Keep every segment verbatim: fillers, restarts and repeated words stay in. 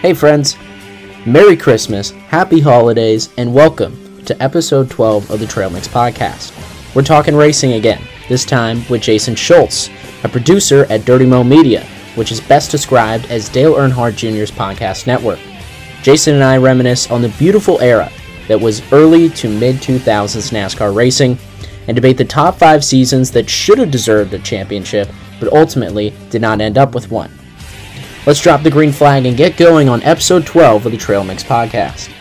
Hey friends, Merry Christmas, Happy Holidays, and welcome to Episode twelve of the Trail Mix Podcast. We're talking racing again, this time with Jason Schultz, a producer at Dirty Mo Media, which is best described as Dale Earnhardt Junior's podcast network. Jason and I reminisce on the beautiful era that was early to mid two thousands NASCAR racing and debate the top five seasons that should have deserved a championship but ultimately did not end up with one. Let's drop the green flag and get going on Episode twelve of the Trail Mix Podcast.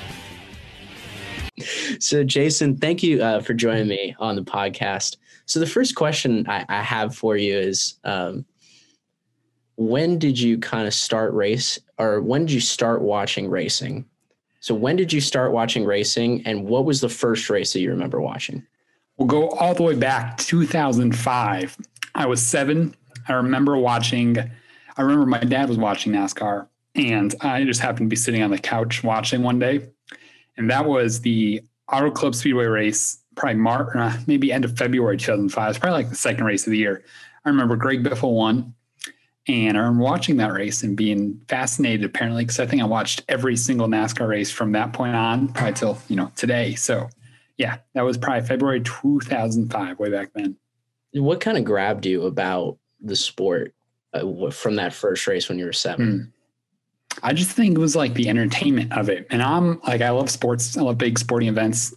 So Jason, thank you uh, for joining me on the podcast. So the first question I, I have for you is, um, when did you kind of start race or when did you start watching racing? So when did you start watching racing and what was the first race that you remember watching? We'll go all the way back two thousand five. I was seven. I remember watching, I remember my dad was watching NASCAR and I just happened to be sitting on the couch watching one day. And that was the Auto Club Speedway race, probably March, maybe end of February, two thousand five. It's probably like the second race of the year. I remember Greg Biffle won. And I remember watching that race and being fascinated, apparently, because I think I watched every single NASCAR race from that point on, probably till, you know, today. So, yeah, that was probably February two thousand five, way back then. What kind of grabbed you about the sport uh, from that first race when you were seven? Mm. I just think it was like the entertainment of it. And I'm like, I love sports. I love big sporting events.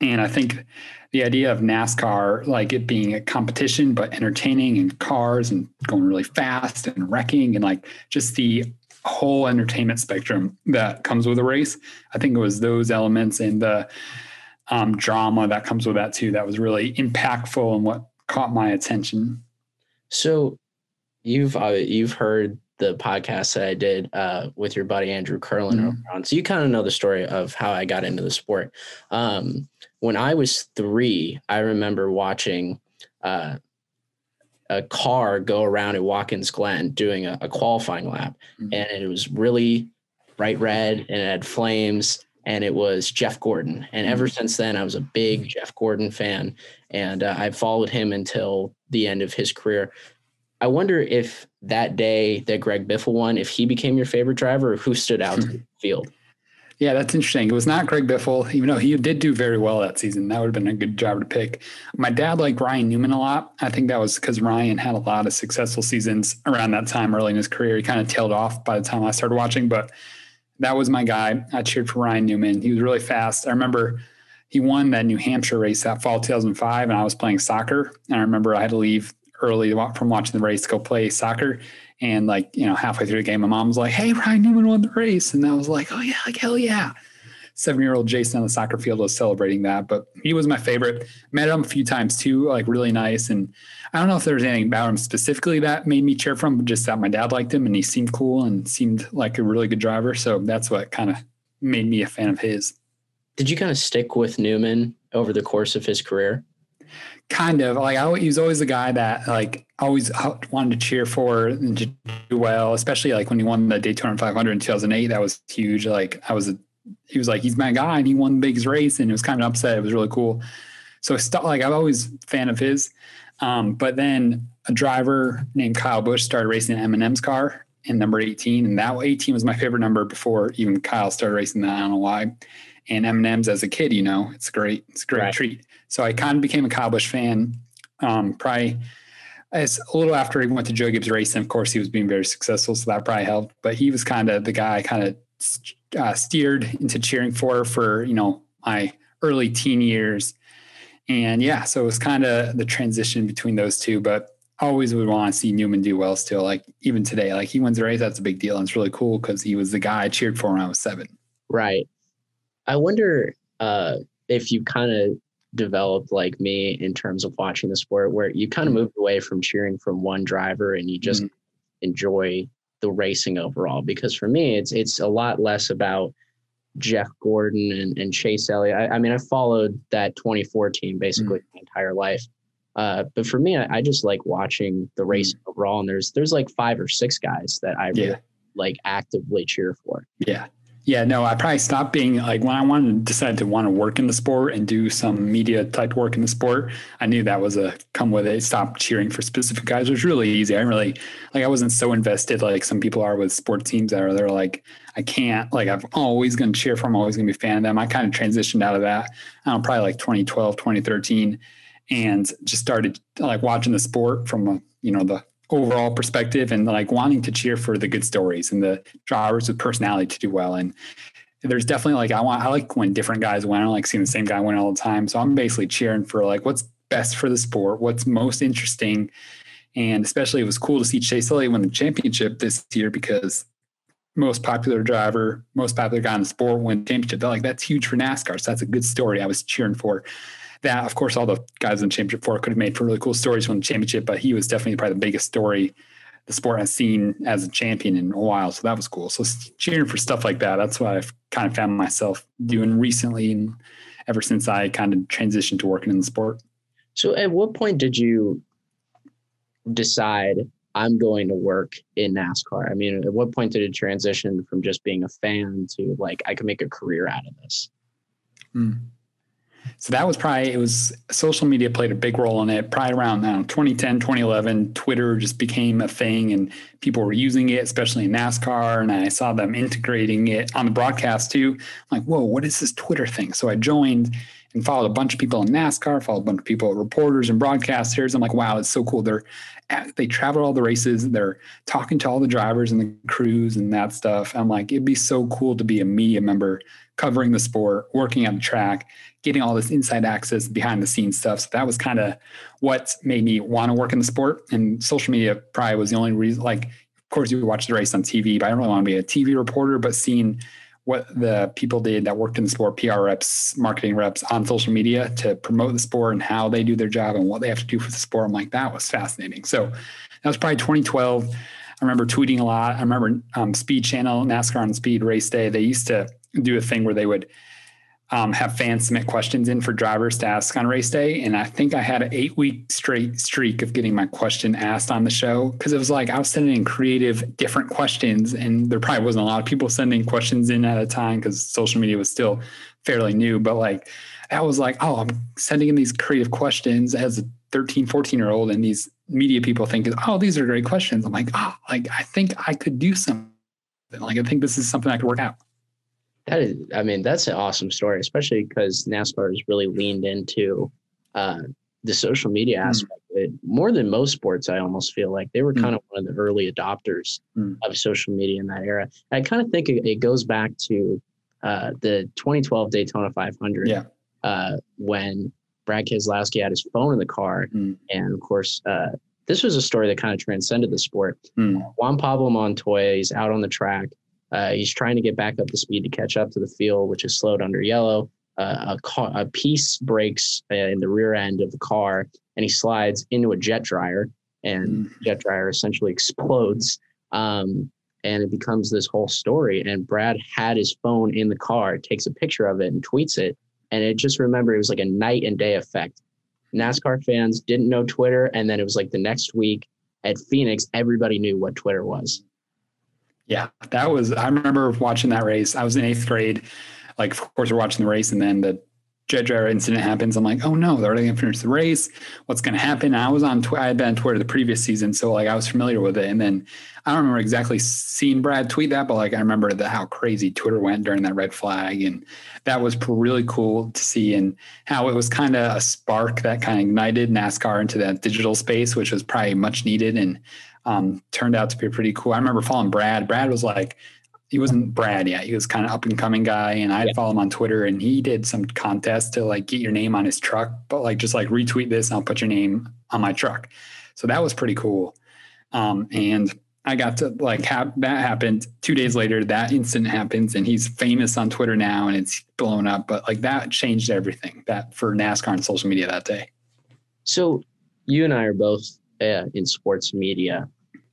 And I think the idea of NASCAR, like it being a competition, but entertaining and cars and going really fast and wrecking and like just the whole entertainment spectrum that comes with a race. I think it was those elements and the um, drama that comes with that too. That was really impactful and what caught my attention. So you've, uh, you've heard the podcast that I did uh, with your buddy, Andrew Curlin. Mm-hmm. So you kind of know the story of how I got into the sport. Um, When I was three, I remember watching uh, a car go around at Watkins Glen doing a, a qualifying lap. Mm-hmm. And it was really bright red and it had flames and it was Jeff Gordon. And mm-hmm. ever since then, I was a big Jeff Gordon fan and uh, I followed him until the end of his career. I wonder if that day that Greg Biffle won, if he became your favorite driver or who stood out mm-hmm. to the field. Yeah, that's interesting. It was not Greg Biffle, even though he did do very well that season. That would have been a good driver to pick. My dad liked Ryan Newman a lot. I think that was because Ryan had a lot of successful seasons around that time early in his career. He kind of tailed off by the time I started watching, but that was my guy. I cheered for Ryan Newman. He was really fast. I remember he won that New Hampshire race that fall two thousand five, and I was playing soccer. And I remember I had to leave early from watching the race to go play soccer. And like, you know, halfway through the game, my mom was like, hey, Ryan Newman won the race. And I was like, oh, yeah, like, hell yeah. Seven-year-old Jason on the soccer field was celebrating that. But he was my favorite. Met him a few times, too, like really nice. And I don't know if there was anything about him specifically that made me cheer for him, but just that my dad liked him and he seemed cool and seemed like a really good driver. So that's what kind of made me a fan of his. Did you kind of stick with Newman over the course of his career? Kind of like I, he was always the guy that like always wanted to cheer for and to do well, especially like when he won the Daytona five hundred in two thousand eight. That was huge. Like I was, a, he was like, he's my guy and he won the biggest race and it was kind of upset. It was really cool. So stuff like I'm always a fan of his. Um, but then a driver named Kyle Busch started racing M and M's car in number eighteen. And that eighteen was my favorite number before even Kyle started racing that. I don't know why. And M and M's as a kid, you know, it's great. It's a great right. treat. So I kind of became a Kyle Busch fan, um, probably as a little after he went to Joe Gibbs Racing. Of course, he was being very successful, so that probably helped. But he was kind of the guy I kind of uh, steered into cheering for for, you know, my early teen years. And, yeah, so it was kind of the transition between those two. But I always would want to see Newman do well still, like even today. Like he wins the race, that's a big deal. And it's really cool because he was the guy I cheered for when I was seven. Right. I wonder uh, if you kind of – developed like me in terms of watching the sport where you kind of moved away from cheering from one driver and you just mm-hmm. enjoy the racing overall, because for me it's it's a lot less about Jeff Gordon and, and Chase Elliott. I, I mean I followed that twenty-four team basically mm-hmm. my entire life, uh but for me I, I just like watching the racing mm-hmm. overall, and there's there's like five or six guys that I really yeah. like actively cheer for. Yeah Yeah, no, I probably stopped being like when I wanted to decide to want to work in the sport and do some media type work in the sport. I knew that was a come with it. Stop cheering for specific guys, which was really easy. I didn't really like I wasn't so invested like some people are with sport teams that are they're like, I can't like I'm always going to cheer for. I'm always going to be a fan of them. I kind of transitioned out of that. I don't know, probably like twenty twelve, twenty thirteen, and just started like watching the sport from a, you know the. overall perspective and like wanting to cheer for the good stories and the drivers with personality to do well. And there's definitely like, I want, I like when different guys win. I don't like seeing the same guy win all the time. So I'm basically cheering for like, what's best for the sport, what's most interesting. And especially it was cool to see Chase Elliott win the championship this year, because most popular driver, most popular guy in the sport win the championship. They're like, that's huge for NASCAR. So that's a good story. I was cheering for that. Of course, all the guys in the championship four could have made for really cool stories from the championship, but he was definitely probably the biggest story the sport has seen as a champion in a while. So that was cool. So cheering for stuff like that, that's what I've kind of found myself doing recently and ever since I kind of transitioned to working in the sport. So at what point did you decide I'm going to work in NASCAR? I mean, at what point did it transition from just being a fan to like, I can make a career out of this? Mm. So that was probably, it was social media played a big role in it. Probably around I don't know, twenty ten, twenty eleven, Twitter just became a thing and people were using it, especially in NASCAR. And I saw them integrating it on the broadcast too. I'm like, whoa, what is this Twitter thing? So I joined and followed a bunch of people in NASCAR, followed a bunch of people, reporters and broadcasters. I'm like, wow, it's so cool. They're, they travel all the races. They're talking to all the drivers and the crews and that stuff. I'm like, it'd be so cool to be a media member covering the sport, working at the track, getting all this inside access, behind the scenes stuff. So that was kind of what made me want to work in the sport. And social media probably was the only reason. Like, of course, you watch the race on T V, but I don't really want to be a T V reporter. But seeing what the people did that worked in the sport, P R reps, marketing reps on social media to promote the sport and how they do their job and what they have to do for the sport, I'm like, that was fascinating. So that was probably twenty twelve. I remember tweeting a lot. I remember um, Speed Channel, NASCAR on Speed Race Day, they used to do a thing where they would Um, have fans submit questions in for drivers to ask on race day. And I think I had an eight week straight streak of getting my question asked on the show. Cause it was like, I was sending in creative, different questions, and there probably wasn't a lot of people sending questions in at a time, cause social media was still fairly new, but like, that was like, oh, I'm sending in these creative questions as a thirteen, fourteen year old. And these media people think, oh, these are great questions. I'm like, oh, like, I think I could do something. Like, I think this is something I could work out. That is, I mean, that's an awesome story, especially because NASCAR has really leaned into uh, the social media mm. aspect of it more than most sports. I almost feel like they were mm. kind of one of the early adopters mm. of social media in that era. I kind of think it goes back to uh, the twenty twelve Daytona five hundred yeah. uh, when Brad Keselowski had his phone in the car. Mm. And of course, uh, this was a story that kind of transcended the sport. Mm. Juan Pablo Montoya, he's out on the track. Uh, he's trying to get back up to speed to catch up to the field, which is slowed under yellow. Uh, a, car, a piece breaks in the rear end of the car, and he slides into a jet dryer, and mm. the jet dryer essentially explodes. Um, and it becomes this whole story. And Brad had his phone in the car, takes a picture of it and tweets it. And it just remember, it was like a night and day effect. NASCAR fans didn't know Twitter. And then it was like the next week at Phoenix, everybody knew what Twitter was. Yeah, that was, I remember watching that race. I was in eighth grade. Like, of course, we're watching the race, and then the jet dryer incident happens. I'm like, oh no, they're going to finish the race. What's going to happen? And I was on, I had been on Twitter the previous season. So like, I was familiar with it. And then I don't remember exactly seeing Brad tweet that, but like, I remember the, how crazy Twitter went during that red flag. And that was really cool to see, and how it was kind of a spark that kind of ignited NASCAR into that digital space, which was probably much needed. And Um, turned out to be pretty cool. I remember following Brad. Brad was like, he wasn't Brad yet. He was kind of up and coming guy. And I'd yeah. follow him on Twitter, and he did some contest to like get your name on his truck, but like, just like retweet this and I'll put your name on my truck. So that was pretty cool. Um, and I got to like have that happened two days later, that incident happens, and he's famous on Twitter now and it's blown up, but like that changed everything that for NASCAR and social media that day. So you and I are both uh, in sports media.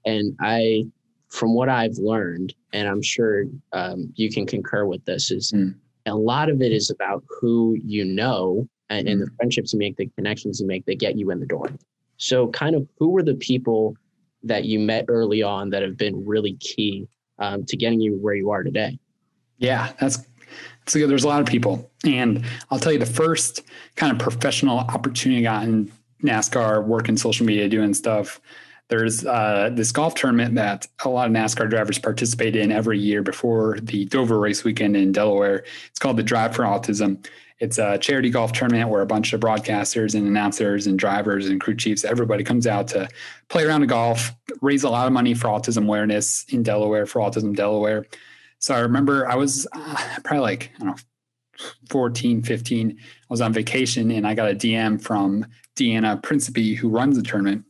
And I, from what I've learned, and I'm sure um, you can concur with this, is mm. a lot of it is about who you know and, mm. and the friendships you make, the connections you make that get you in the door. So kind of who were the people that you met early on that have been really key um, to getting you where you are today? Yeah, that's, that's good. There's a lot of people. And I'll tell you, the first kind of professional opportunity I got in NASCAR, working social media, doing stuff, there's uh, this golf tournament that a lot of NASCAR drivers participate in every year before the Dover race weekend in Delaware. It's called the Drive for Autism. It's a charity golf tournament where a bunch of broadcasters and announcers and drivers and crew chiefs, everybody comes out to play around the golf, raise a lot of money for autism awareness in Delaware, for Autism Delaware. So I remember I was uh, probably like, I don't know, fourteen, fifteen, I was on vacation and I got a D M from Deanna Principe, who runs the tournament.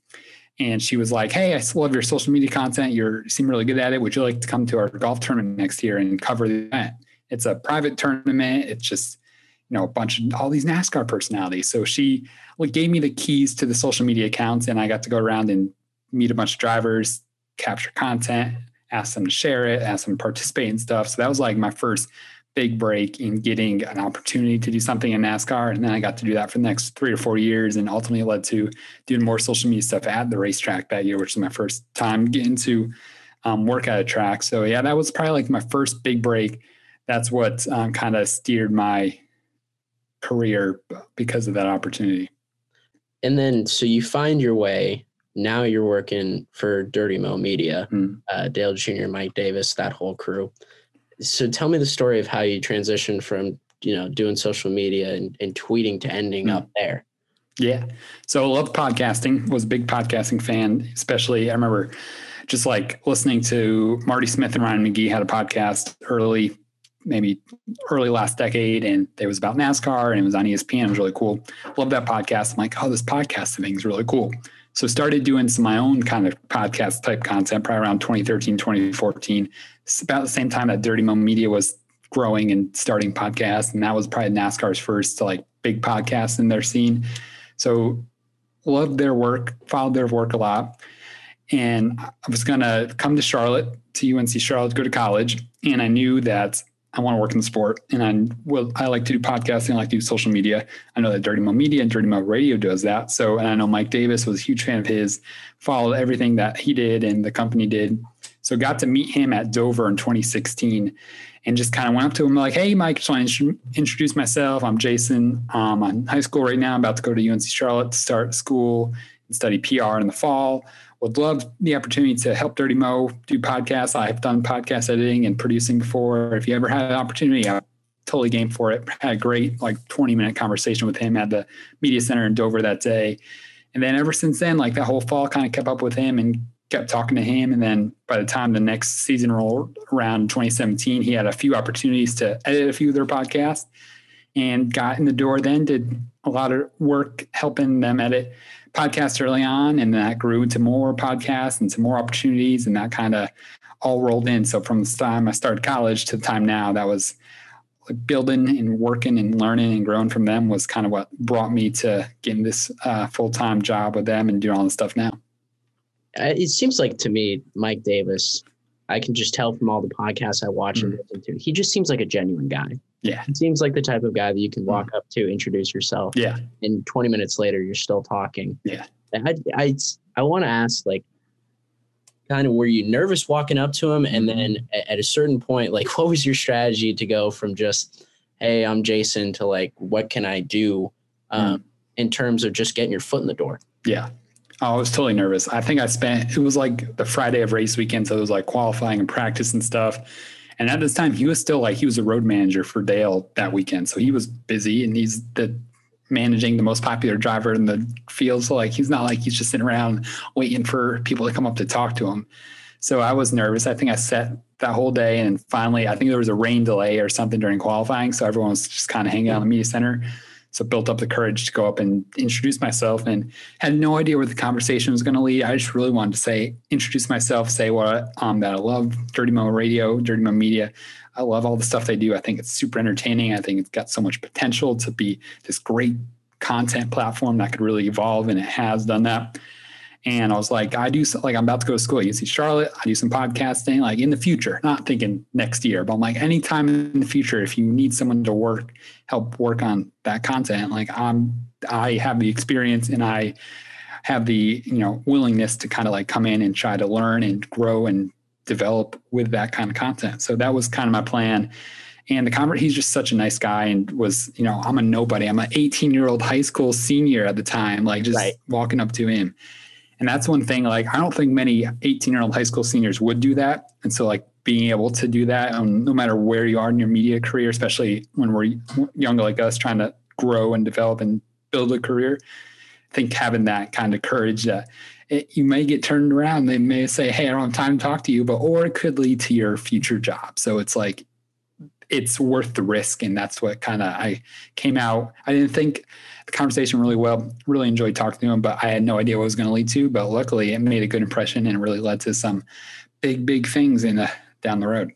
And she was like, hey, I love your social media content. You seem really good at it. Would you like to come to our golf tournament next year and cover the event? It's a private tournament. It's just, you know, a bunch of all these NASCAR personalities. So she gave me the keys to the social media accounts, and I got to go around and meet a bunch of drivers, capture content, ask them to share it, ask them to participate in stuff. So that was like my first big break in getting an opportunity to do something in NASCAR. And then I got to do that for the next three or four years, and ultimately led to doing more social media stuff at the racetrack that year, which is my first time getting to um, work at a track. So yeah, that was probably like my first big break. That's what um, kind of steered my career because of that opportunity. And then, so you find your way, now you're working for Dirty Mo Media, mm-hmm. uh, Dale Junior, Mike Davis, that whole crew. So tell me the story of how you transitioned from, you know, doing social media and, and tweeting to ending mm-hmm. up there. Yeah. So I love podcasting, was a big podcasting fan, especially I remember just like listening to Marty Smith and Ryan McGee had a podcast early, maybe early last decade, and it was about NASCAR and it was on E S P N. It was really cool. Love that podcast. I'm like, oh, this podcast thing is really cool. So started doing some my own kind of podcast type content probably around twenty thirteen, twenty fourteen. It's about the same time that Dirty Mo Media was growing and starting podcasts. And that was probably NASCAR's first like big podcast in their scene. So loved their work, followed their work a lot. And I was going to come to Charlotte, to U N C Charlotte, go to college. And I knew that I want to work in the sport, and I will, I like to do podcasting. I like to do social media. I know that Dirty Mo Media and Dirty Mo Radio does that. So, and I know Mike Davis was a huge fan of his, followed everything that he did and the company did. So got to meet him at Dover in twenty sixteen and just kind of went up to him like, hey, Mike, just want to introduce myself. I'm Jason. Um, I'm in high school right now. I'm about to go to U N C Charlotte to start school and study P R in the fall. Would love the opportunity to help Dirty Mo do podcasts. I've done podcast editing and producing before. If you ever had an opportunity, I'm totally game for it. Had a great like twenty minute conversation with him at the media center in Dover that day. And then ever since then, like that whole fall kind of kept up with him and kept talking to him. And then by the time the next season rolled around in twenty seventeen, he had a few opportunities to edit a few of their podcasts and got in the door then, did a lot of work helping them edit podcast early on, and that grew into more podcasts and some more opportunities, and that kind of all rolled in. So from the time I started college to the time now, that was like building and working and learning and growing from them was kind of what brought me to getting this uh, full-time job with them and doing all this stuff now. It seems like to me, Mike Davis, I can just tell from all the podcasts I watch mm-hmm. and listen to, he just seems like a genuine guy. Yeah. It seems like the type of guy that you can walk up to, introduce yourself. Yeah. And twenty minutes later, you're still talking. Yeah. I I, I want to ask, like, kind of were you nervous walking up to him? And then at a certain point, like, what was your strategy to go from just, hey, I'm Jason, to like, what can I do um, mm. in terms of just getting your foot in the door? Yeah. Oh, I was totally nervous. I think I spent, it was like the Friday of race weekend. So it was like qualifying and practice and stuff. And at this time, he was still like, he was a road manager for Dale that weekend. So he was busy, and he's the managing the most popular driver in the field. So like, he's not like, he's just sitting around waiting for people to come up to talk to him. So I was nervous. I think I sat that whole day, and finally, I think there was a rain delay or something during qualifying. So everyone was just kind of hanging out in the media center. So built up the courage to go up and introduce myself, and had no idea where the conversation was going to lead. I just really wanted to say, introduce myself, say what um, that I love Dirty Mo Radio, Dirty Mo Media. I love all the stuff they do. I think it's super entertaining. I think it's got so much potential to be this great content platform that could really evolve, and it has done that. And I was like, I do, like, I'm about to go to school at U N C Charlotte. I do some podcasting, like in the future, not thinking next year, but I'm like, anytime in the future, if you need someone to work, help work on that content, like I'm, I have the experience, and I have the, you know, willingness to kind of like come in and try to learn and grow and develop with that kind of content. So that was kind of my plan. And the convert, he's just such a nice guy, and was, you know, I'm a nobody. I'm an eighteen year old high school senior at the time, like just right. walking up to him. And that's one thing, like, I don't think many eighteen year old high school seniors would do that. And so like being able to do that, um, no matter where you are in your media career, especially when we're young like us trying to grow and develop and build a career, I think having that kind of courage that uh, you may get turned around. They may say, hey, I don't have time to talk to you, but, or it could lead to your future job. So it's like, it's worth the risk. And that's what kind of, I came out, I didn't think the conversation really well, really enjoyed talking to him, but I had no idea what it was going to lead to. But luckily it made a good impression and really led to some big, big things in the, down the road.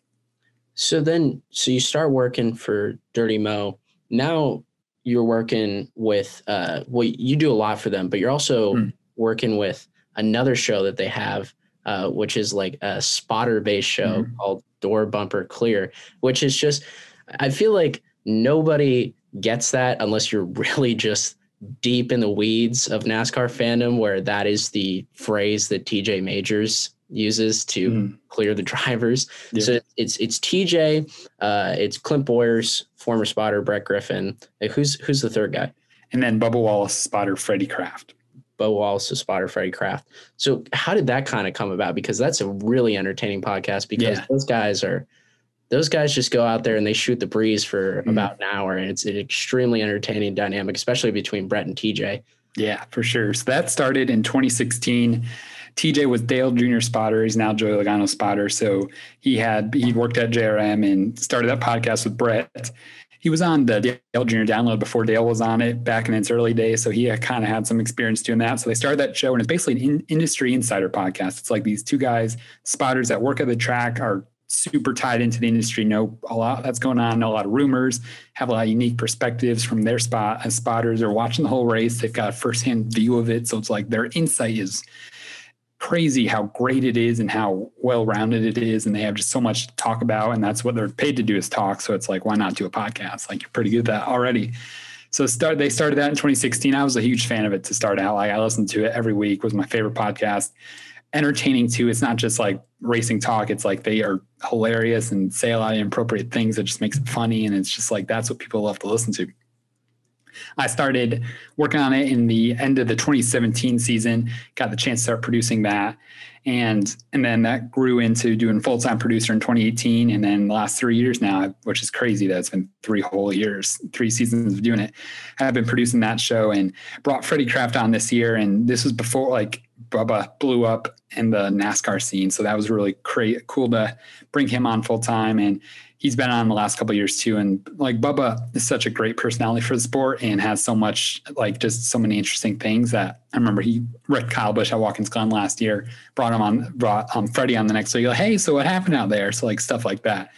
So then, so you start working for Dirty Mo. Now you're working with, uh, well, you do a lot for them, but you're also mm. working with another show that they have, uh, which is like a spotter based show mm. called Door Bumper Clear, which is just, I feel like nobody gets that unless you're really just deep in the weeds of NASCAR fandom, where that is the phrase that T J Majors uses to mm. clear the drivers. Yeah. So it's it's T J, uh, it's Clint Boyers, former spotter Brett Griffin. Like, who's who's the third guy? And then Bubba Wallace, spotter Freddie Kraft. Bubba Wallace, spotter Freddie Kraft. So how did that kind of come about? Because that's a really entertaining podcast, because yeah. those guys are, those guys just go out there and they shoot the breeze for mm. about an hour. And it's an extremely entertaining dynamic, especially between Brett and T J. Yeah, for sure. So that started in twenty sixteen. T J was Dale Junior spotter. He's now Joey Logano spotter. So he had, he worked at J R M and started that podcast with Brett. He was on the Dale Junior download before Dale was on it back in its early days. So he kind of had some experience doing that. So they started that show, and it's basically an in- industry insider podcast. It's like these two guys, spotters that work at the track, are super tied into the industry, know a lot that's going on, know a lot of rumors, have a lot of unique perspectives from their spot as spotters. They're watching the whole race. They've got a firsthand view of it. So it's like their insight is crazy how great it is and how well-rounded it is, and they have just so much to talk about, and that's what they're paid to do is talk. So it's like, why not do a podcast? Like, you're pretty good at that already. So start they started that in twenty sixteen. I was a huge fan of it to start out. Like, I listened to it every week. It was my favorite podcast. Entertaining too. It's not just like racing talk. It's like they are hilarious and say a lot of inappropriate things that just makes it funny, and it's just like that's what people love to listen to. I started working on it in the end of the twenty seventeen season, got the chance to start producing that. And and then that grew into doing full-time producer in twenty eighteen. And then the last three years now, which is crazy that it's been three whole years, three seasons of doing it, I've been producing that show and brought Freddie Kraft on this year. And this was before like Bubba blew up in the NASCAR scene. So that was really cra- cool to bring him on full-time. And he's been on the last couple of years too. And like Bubba is such a great personality for the sport and has so much, like just so many interesting things that I remember he read Kyle Busch at Watkins Glen last year, brought him on, brought um, Freddie on the next week. Like, hey, so what happened out there? So like stuff like that.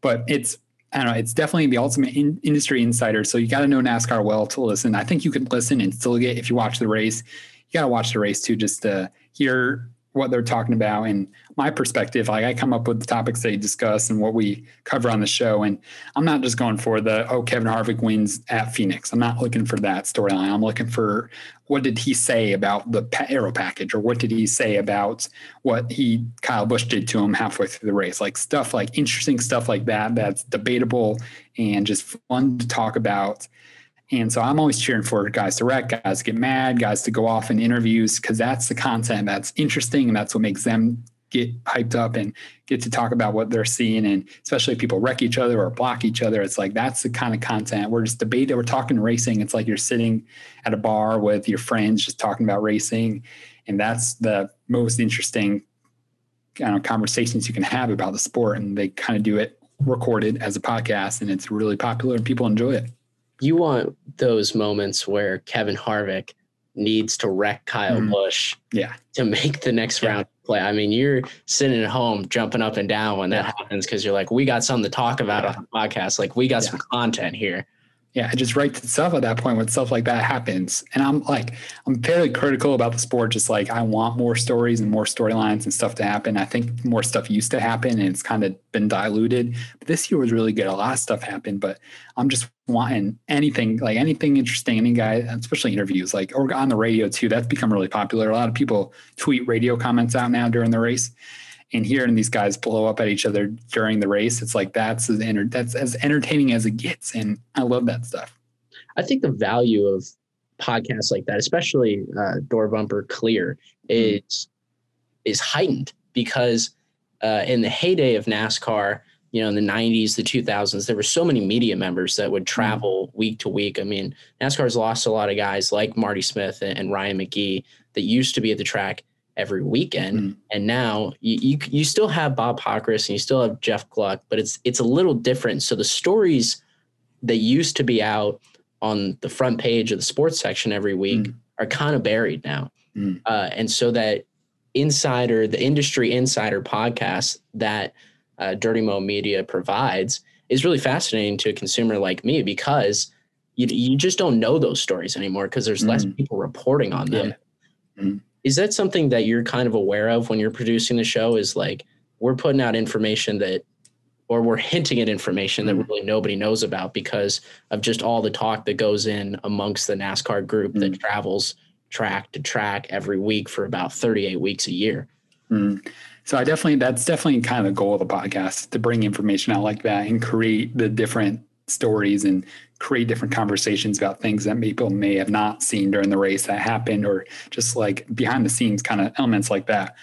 But it's, I don't know, it's definitely the ultimate in- industry insider. So you got to know NASCAR well to listen. I think you can listen and still get, if you watch the race, you got to watch the race too, just to hear what they're talking about. And my perspective, like I come up with the topics they discuss and what we cover on the show. And I'm not just going for the, oh, Kevin Harvick wins at Phoenix. I'm not looking for that storyline. I'm looking for what did he say about the aero package, or what did he say about what he, Kyle Busch did to him halfway through the race, like stuff like interesting stuff like that. That's debatable and just fun to talk about. And so I'm always cheering for guys to wreck, guys to get mad, guys to go off in interviews, because that's the content that's interesting, and that's what makes them get hyped up and get to talk about what they're seeing. And especially if people wreck each other or block each other, it's like that's the kind of content. We're just debating, we're talking racing. It's like you're sitting at a bar with your friends just talking about racing. And that's the most interesting, I don't know, conversations you can have about the sport. And they kind of do it recorded as a podcast, and it's really popular and people enjoy it. You want those moments where Kevin Harvick needs to wreck Kyle mm. Busch yeah. to make the next yeah. round play. I mean, you're sitting at home jumping up and down when yeah. that happens, because you're like, we got something to talk about yeah. on the podcast. Like, we got yeah. some content here. Yeah, it just writes itself at that point when stuff like that happens. And I'm like, I'm fairly critical about the sport. Just like, I want more stories and more storylines and stuff to happen. I think more stuff used to happen, and it's kind of been diluted. But this year was really good. A lot of stuff happened, but I'm just wanting anything, like anything interesting. Any guy, especially interviews, like, or on the radio too, that's become really popular. A lot of people tweet radio comments out now during the race. and hearing these guys blow up at each other during the race, it's like, that's as enter- that's as entertaining as it gets. And I love that stuff. I think the value of podcasts like that, especially uh, Door Bumper Clear, mm-hmm. is, is heightened because uh, in the heyday of NASCAR, you know, in the nineties, the two thousands, there were so many media members that would travel mm-hmm. week to week. I mean, NASCAR's lost a lot of guys like Marty Smith and, and Ryan McGee that used to be at the track every weekend. Mm-hmm. And now you, you you still have Bob Pockris and you still have Jeff Gluck, but it's it's a little different. So the stories that used to be out on the front page of the sports section every week mm-hmm. are kind of buried now. Mm-hmm. Uh, and so that insider, the industry insider podcast that – Uh, Dirty Mo Media provides is really fascinating to a consumer like me, because you you just don't know those stories anymore because there's mm. less people reporting on them. Yeah. Mm. Is that something that you're kind of aware of when you're producing the show, is like, we're putting out information that, or we're hinting at information mm. that really nobody knows about because of just all the talk that goes in amongst the NASCAR group mm. that travels track to track every week for about thirty-eight weeks a year? Mm. So I definitely, that's definitely kind of the goal of the podcast, to bring information out like that and create the different stories and create different conversations about things that people may have not seen during the race that happened, or just like behind the scenes kind of elements like that.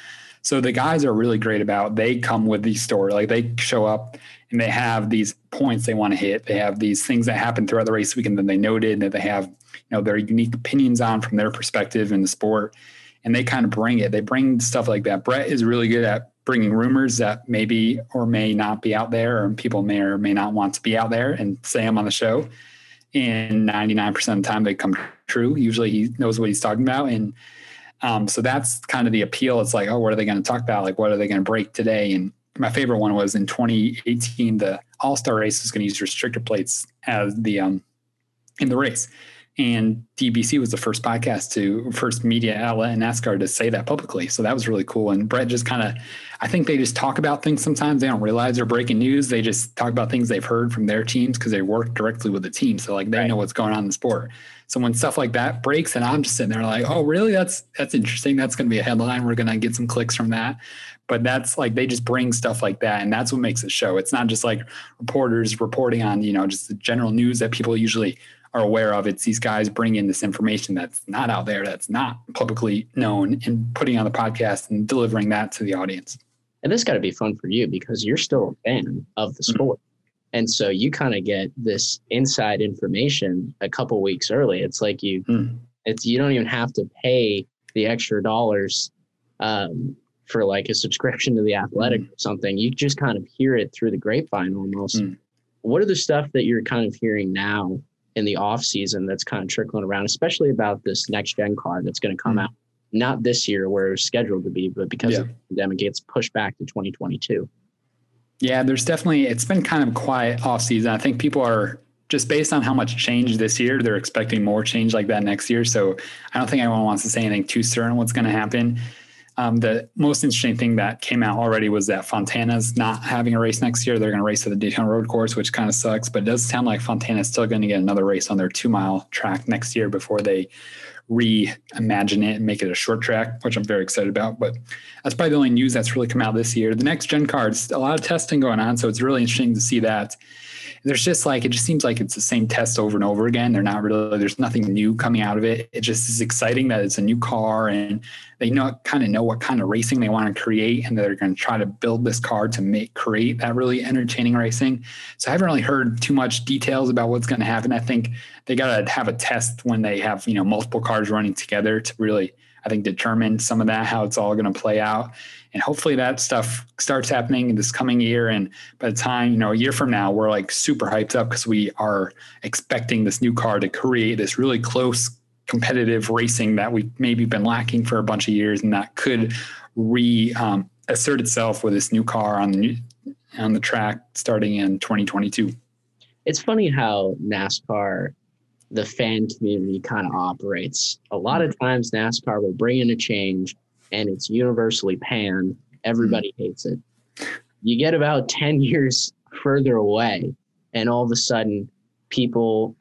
So the guys are really great about, they come with these stories, like they show up and they have these points they want to hit. They have these things that happened throughout the race weekend that they noted, and that they have, you know, their unique opinions on from their perspective in the sport. And they kind of bring it. They bring stuff like that. Brett is really good at bringing rumors that maybe or may not be out there, and people may or may not want to be out there, and say them on the show. And ninety-nine percent of the time they come true. Usually he knows what he's talking about. And um, so that's kind of the appeal. It's like, oh, what are they going to talk about? Like, what are they going to break today? And my favorite one was in twenty eighteen, the All-Star Race was going to use restrictor plates as the um, in the race. And D B C was the first podcast to first media outlet in NASCAR to say that publicly. So that was really cool. And Brett just kind of, I think they just talk about things sometimes. They don't realize they're breaking news. They just talk about things they've heard from their teams because they work directly with the team. So like they right. know what's going on in the sport. So when stuff like that breaks, and I'm just sitting there like, oh, really? That's, that's interesting. That's going to be a headline. We're going to get some clicks from that. But that's like, they just bring stuff like that. And that's what makes it show. It's not just like reporters reporting on, you know, just the general news that people usually are aware of. It's these guys bring in this information that's not out there, that's not publicly known, and putting on the podcast and delivering that to the audience. And this got to be fun for you because you're still a fan of the sport. Mm-hmm. And so you kind of get this inside information a couple weeks early. It's like you, mm-hmm. it's, you don't even have to pay the extra dollars um, for like a subscription to The Athletic mm-hmm. or something. You just kind of hear it through the grapevine almost. Mm-hmm. What are the stuff that you're kind of hearing now in the off season that's kind of trickling around, especially about this next gen car that's going to come mm-hmm. out, not this year where it was scheduled to be, but because yeah. of the pandemic, it gets pushed back to twenty twenty-two. Yeah, there's definitely, it's been kind of quiet off season. I think people are just, based on how much change this year, they're expecting more change like that next year. So I don't think anyone wants to say anything too certain what's going to happen. Um, the most interesting thing that came out already was that Fontana's not having a race next year. They're going to race at the Daytona Road Course, which kind of sucks, but it does sound like Fontana's still going to get another race on their two mile track next year before they reimagine it and make it a short track, which I'm very excited about. But that's probably the only news that's really come out this year. The next gen cards, a lot of testing going on, so it's really interesting to see that. There's just like, it just seems like it's the same test over and over again. They're not really, there's nothing new coming out of it. It just is exciting that it's a new car, and they know, kind of know what kind of racing they want to create, and they're going to try to build this car to make, create that really entertaining racing. So I haven't really heard too much details about what's going to happen. I think they got to have a test when they have, you know, multiple cars running together to really, I think, determine some of that, how it's all going to play out. And hopefully that stuff starts happening this coming year. And by the time, you know, a year from now, we're like super hyped up because we are expecting this new car to create this really close competitive racing that we've maybe been lacking for a bunch of years. And that could re um, assert itself with this new car on the, new, on the track starting in twenty twenty-two. It's funny how NASCAR, the fan community, kind of operates. A lot of times NASCAR will bring in a change and it's universally panned. Everybody mm. hates it. You get about ten years further away and all of a sudden people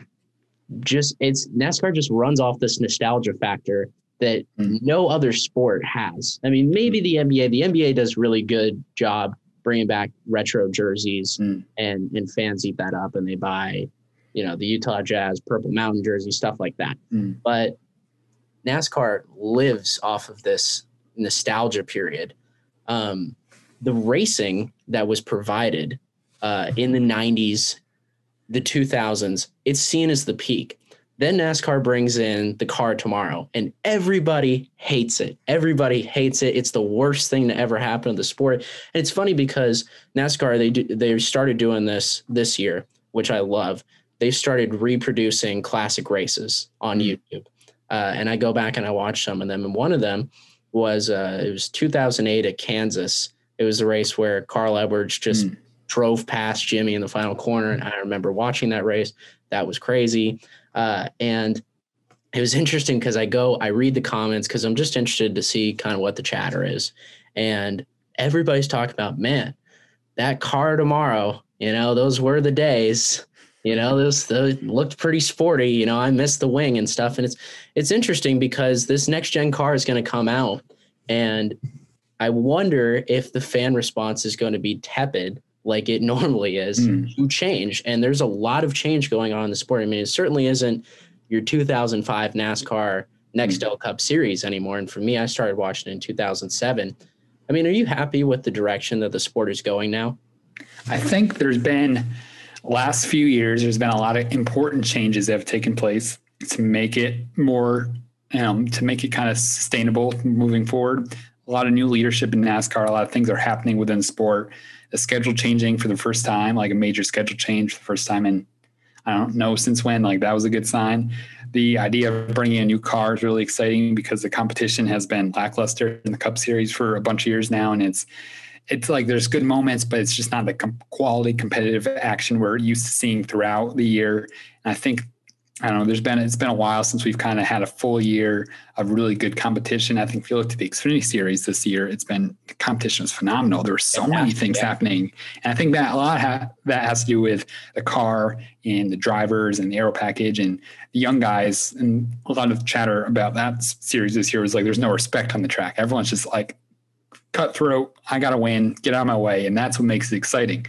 just, it's NASCAR just runs off this nostalgia factor that no other sport has. I mean, maybe the N B A, the N B A does really good job bringing back retro jerseys, mm. and, and fans eat that up and they buy, you know, the Utah Jazz, Purple Mountain jersey, stuff like that. Mm. But NASCAR lives off of this nostalgia period. Um, the racing that was provided uh, in the nineties, the two thousands, it's seen as the peak. Then NASCAR brings in the car tomorrow and everybody hates it. Everybody hates it. It's the worst thing to ever happen to the sport. And it's funny because NASCAR, they do, they started doing this this year, which I love. They started reproducing classic races on YouTube. Uh, and I go back and I watch some of them. And one of them was, uh, it was two thousand eight at Kansas. It was a race where Carl Edwards just mm. drove past Jimmy in the final corner. And I remember watching that race. That was crazy. Uh, and it was interesting because I go, I read the comments because I'm just interested to see kind of what the chatter is. And everybody's talking about, man, that car tomorrow, you know, those were the days, you know, those, those looked pretty sporty. You know, I missed the wing and stuff. And it's, it's interesting because this next gen car is going to come out. And I wonder if the fan response is going to be tepid like it normally is, mm. to change. And there's a lot of change going on in the sport. I mean, it certainly isn't your two thousand five NASCAR Nextel mm. Cup Series anymore. And for me, I started watching in two thousand seven. I mean, are you happy with the direction that the sport is going now? I think there's been, last few years, there's been a lot of important changes that have taken place to make it more, um, to make it kind of sustainable moving forward. A lot of new leadership in NASCAR, a lot of things are happening within the sport. The schedule changing for the first time, like a major schedule change for the first time in, I don't know since when, like that was a good sign. The idea of bringing in new cars really exciting because the competition has been lackluster in the Cup Series for a bunch of years now. And it's, it's like there's good moments, but it's just not the com- quality competitive action we're used to seeing throughout the year. And I think, I don't know, there's been, it's been a while since we've kind of had a full year of really good competition. I think if you look to the Xfinity Series this year, it's been, the competition was phenomenal. There were so yeah, many things yeah. happening. And I think that a lot ha- that has to do with the car and the drivers and the aero package and the young guys. And a lot of chatter about that series this year was like, there's no respect on the track. Everyone's just like, cutthroat, I got to win, get out of my way. And that's what makes it exciting.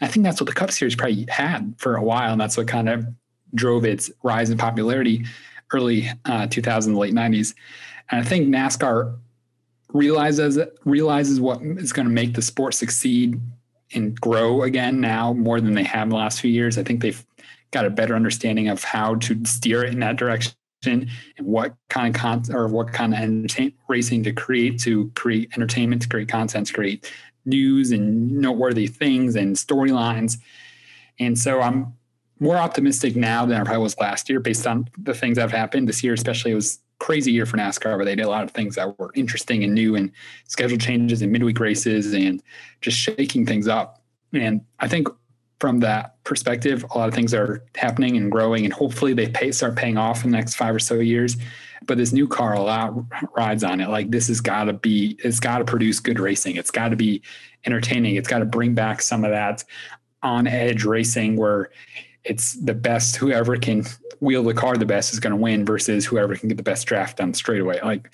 I think that's what the Cup Series probably had for a while. And that's what kind of drove its rise in popularity early uh, two thousands, late nineties. And I think NASCAR realizes realizes what is going to make the sport succeed and grow again now more than they have in the last few years. I think they've got a better understanding of how to steer it in that direction and what kind of content or what kind of entertain, racing to create, to create entertainment, to create content, to create news and noteworthy things and storylines. And so I'm more optimistic now than I probably was last year based on the things that have happened this year. Especially, it was a crazy year for NASCAR where they did a lot of things that were interesting and new and schedule changes and midweek races and just shaking things up. And I think from that perspective, a lot of things are happening and growing, and hopefully they pay, start paying off in the next five or so years. But this new car, a lot rides on it. Like this has got to be, it's got to produce good racing. It's got to be entertaining. It's got to bring back some of that on edge racing where it's the best, whoever can wheel the car the best is going to win versus whoever can get the best draft on the straightaway. Like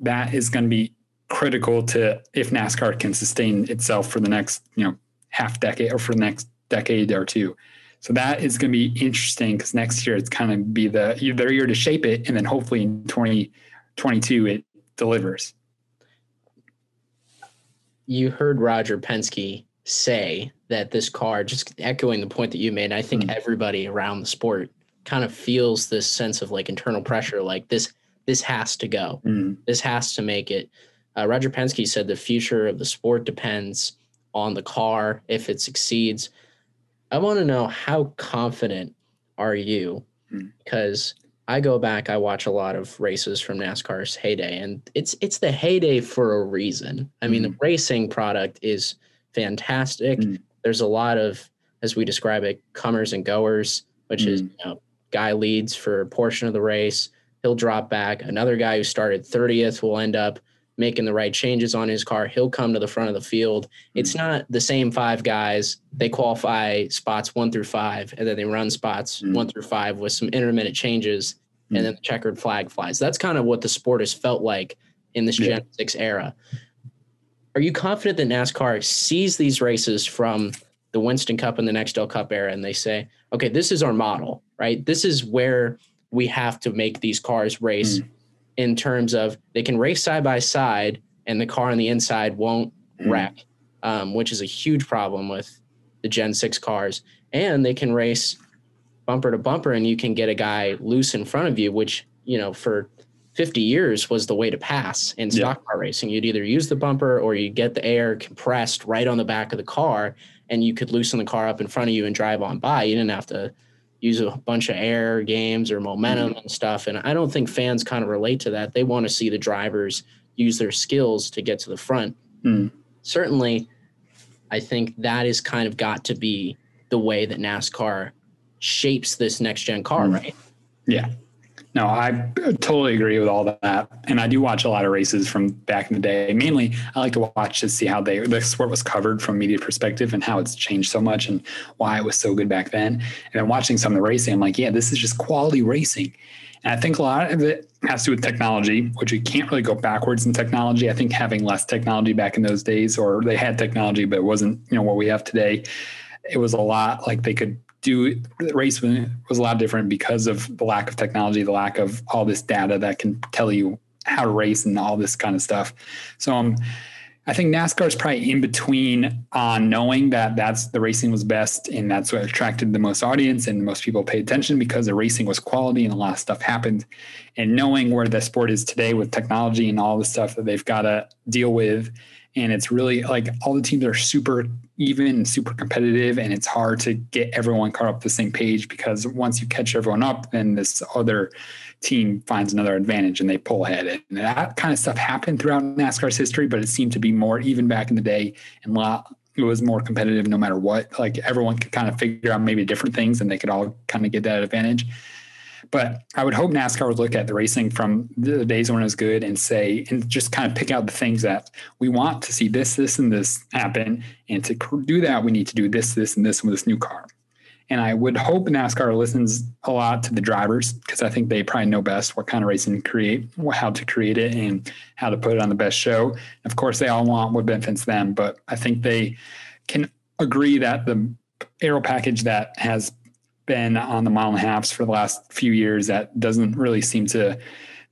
that is going to be critical to if NASCAR can sustain itself for the next, you know, half decade or for the next decade or two. So that is going to be interesting because next year it's kind of be the their year to shape it. And then hopefully in twenty twenty-two, it delivers. You heard Roger Penske say that this car, just echoing the point that you made, I think mm. everybody around the sport kind of feels this sense of like internal pressure, like this, this has to go. Mm. This has to make it. Uh, Roger Penske said the future of the sport depends on the car if it succeeds. I want to know how confident are you? Mm. Because I go back, I watch a lot of races from NASCAR's heyday, and it's it's the heyday for a reason. I mm. mean, the racing product is fantastic. Mm. There's a lot of, as we describe it, comers and goers, which mm. is, you know, guy leads for a portion of the race. He'll drop back. Another guy who started thirtieth will end up making the right changes on his car. He'll come to the front of the field. Mm. It's not the same five guys. They qualify spots one through five, and then they run spots mm. one through five with some intermittent changes. mm-hmm. and then the checkered flag flies. That's kind of what the sport has felt like in this yeah. Gen six era. Are you confident that NASCAR sees these races from the Winston Cup and the Nextel Cup era and they say, okay, this is our model, right? This is where we have to make these cars race mm. in terms of they can race side by side and the car on the inside won't mm. wreck, um, which is a huge problem with the Gen six cars. And they can race bumper to bumper and you can get a guy loose in front of you, which, you know, for fifty years was the way to pass in stock yeah. car racing. You'd either use the bumper or you get the air compressed right on the back of the car and you could loosen the car up in front of you and drive on by. You didn't have to use a bunch of air games or momentum mm-hmm. and stuff. And I don't think fans kind of relate to that. They want to see the drivers use their skills to get to the front. Mm. Certainly, I think that has kind of got to be the way that NASCAR shapes this next gen car, mm. right? Yeah. No, I totally agree with all that. And I do watch a lot of races from back in the day. Mainly, I like to watch to see how they the sport was covered from a media perspective and how it's changed so much and why it was so good back then. And I'm watching some of the racing. I'm like, yeah, this is just quality racing. And I think a lot of it has to do with technology, which we can't really go backwards in technology. I think having less technology back in those days, or they had technology, but it wasn't, you know, what we have today. It was a lot like they could do the race was a lot different because of the lack of technology, the lack of all this data that can tell you how to race and all this kind of stuff. So um, I think NASCAR is probably in between on knowing that that's the racing was best and that's what attracted the most audience and most people paid attention because the racing was quality and a lot of stuff happened, and knowing where the sport is today with technology and all the stuff that they've got to deal with. And it's really like all the teams are super even, super competitive, and it's hard to get everyone caught up the same page because once you catch everyone up, then this other team finds another advantage and they pull ahead. And that kind of stuff happened throughout NASCAR's history, but it seemed to be more even back in the day, and it was more competitive no matter what. Like everyone could kind of figure out maybe different things and they could all kind of get that advantage. But I would hope NASCAR would look at the racing from the days when it was good and say, and just kind of pick out the things that we want to see this, this, and this happen. And to do that, we need to do this, this, and this with this new car. And I would hope NASCAR listens a lot to the drivers because I think they probably know best what kind of racing to create, how to create it, and how to put it on the best show. And of course, they all want what benefits them, but I think they can agree that the aero package that has been on the mile and a halfs for the last few years that doesn't really seem to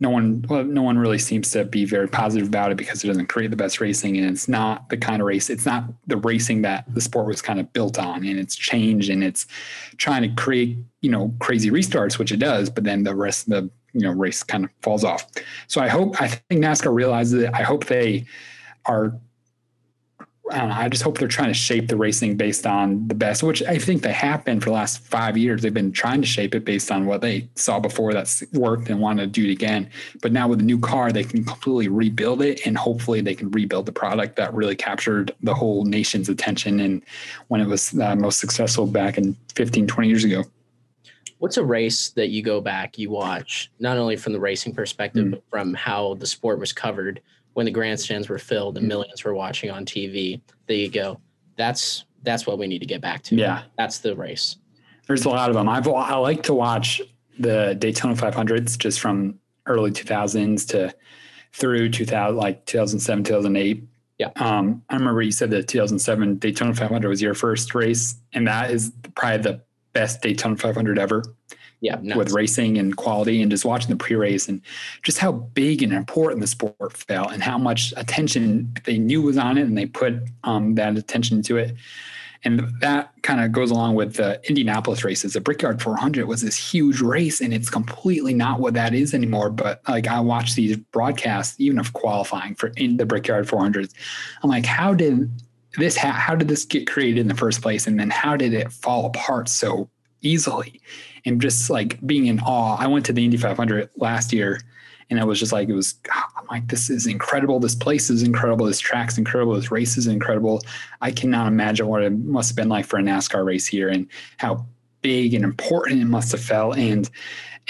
no one well, no one really seems to be very positive about it because it doesn't create the best racing, and it's not the kind of race it's not the racing that the sport was kind of built on, and it's changed and it's trying to create, you know, crazy restarts, which it does, but then the rest of the, you know, race kind of falls off. So I hope I think NASCAR realizes it. I hope they are I don't know. I just hope they're trying to shape the racing based on the best, which I think they have been for the last five years. They've been trying to shape it based on what they saw before that's worked and want to do it again. But now with a new car, they can completely rebuild it, and hopefully they can rebuild the product that really captured the whole nation's attention and when it was uh, most successful back in fifteen, twenty years ago. What's a race that you go back, you watch, not only from the racing perspective, mm-hmm. but from how the sport was covered when the grandstands were filled and millions were watching on T V, there you go. That's that's what we need to get back to. Yeah, that's the race. There's a lot of them. I've, I like to watch the Daytona five hundreds just from early two thousands to through two thousand, like two thousand seven, two thousand eight. Yeah. Um, I remember you said that two thousand seven Daytona five hundred was your first race, and that is probably the best Daytona five hundred ever. Yeah, nice. With racing and quality, and just watching the pre-race and just how big and important the sport felt and how much attention they knew was on it, and they put um, that attention to it. And that kind of goes along with the Indianapolis races. The Brickyard four hundred was this huge race, and it's completely not what that is anymore. But like I watch these broadcasts, even of qualifying for in the Brickyard four hundreds, I'm like, how did this ha- how did this get created in the first place, and then how did it fall apart so easily? And just like being in awe. I went to the Indy five hundred last year, and I was just like, it was, I'm like, this is incredible. This place is incredible. This track's incredible. This race is incredible. I cannot imagine what it must have been like for a NASCAR race here, and how big and important it must have felt. And,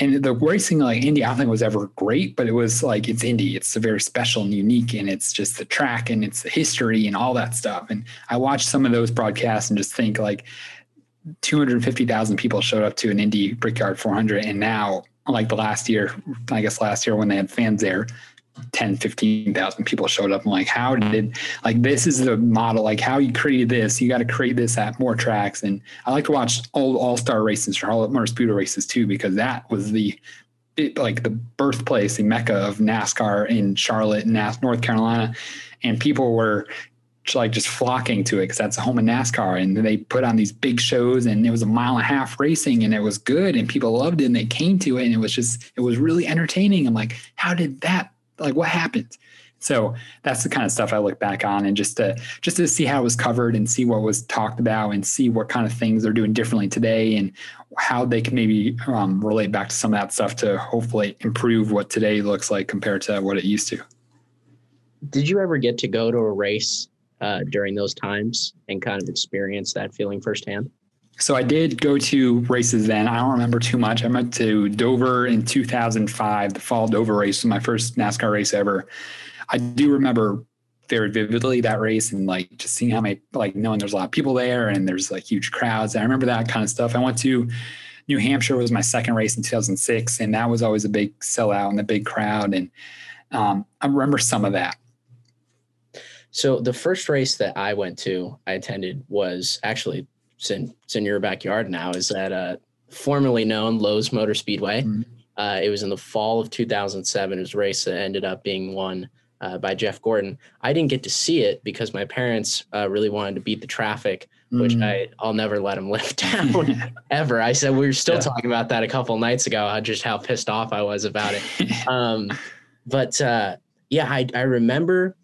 and the racing like Indy, I don't think was ever great, but it was like, it's Indy. It's very special and unique, and it's just the track, and it's the history and all that stuff. And I watched some of those broadcasts and just think like, two hundred fifty thousand people showed up to an Indy Brickyard four hundred, and now like the last year, I guess last year when they had fans there, ten, fifteen thousand people showed up. I'm like, how did, like, this is the model, like how you created this, you got to create this at more tracks. And I like to watch old All-Star races, Charlotte Motor Speedway races too, because that was the, it, like the birthplace, the mecca of NASCAR in Charlotte, North Carolina. And people were like just flocking to it because that's the home of NASCAR. And they put on these big shows, and it was a mile and a half racing, and it was good, and people loved it, and they came to it, and it was just, it was really entertaining. I'm like, how did that, like what happened? So that's the kind of stuff I look back on, and just to just to see how it was covered and see what was talked about and see what kind of things they're doing differently today and how they can maybe um, relate back to some of that stuff to hopefully improve what today looks like compared to what it used to. Did you ever get to go to a race uh, during those times and kind of experience that feeling firsthand? So I did go to races then. I don't remember too much. I went to Dover in two thousand five, the fall Dover race, my first NASCAR race ever. I do remember very vividly that race, and like just seeing how many, like knowing there's a lot of people there and there's like huge crowds. I remember that kind of stuff. I went to New Hampshire, was my second race in two thousand six, and that was always a big sellout and a big crowd. And um, I remember some of that. So the first race that I went to, I attended was actually it's in, it's in your backyard now, is at a formerly known Lowe's Motor Speedway. Mm-hmm. Uh, it was in the fall of two thousand seven. It was a race that ended up being won Uh, by Jeff Gordon. I didn't get to see it because my parents uh, really wanted to beat the traffic, which mm. I, I'll never let them live down ever. I said, we were still yeah. talking about that a couple nights ago, just how pissed off I was about it. um, but uh, yeah, I, I remember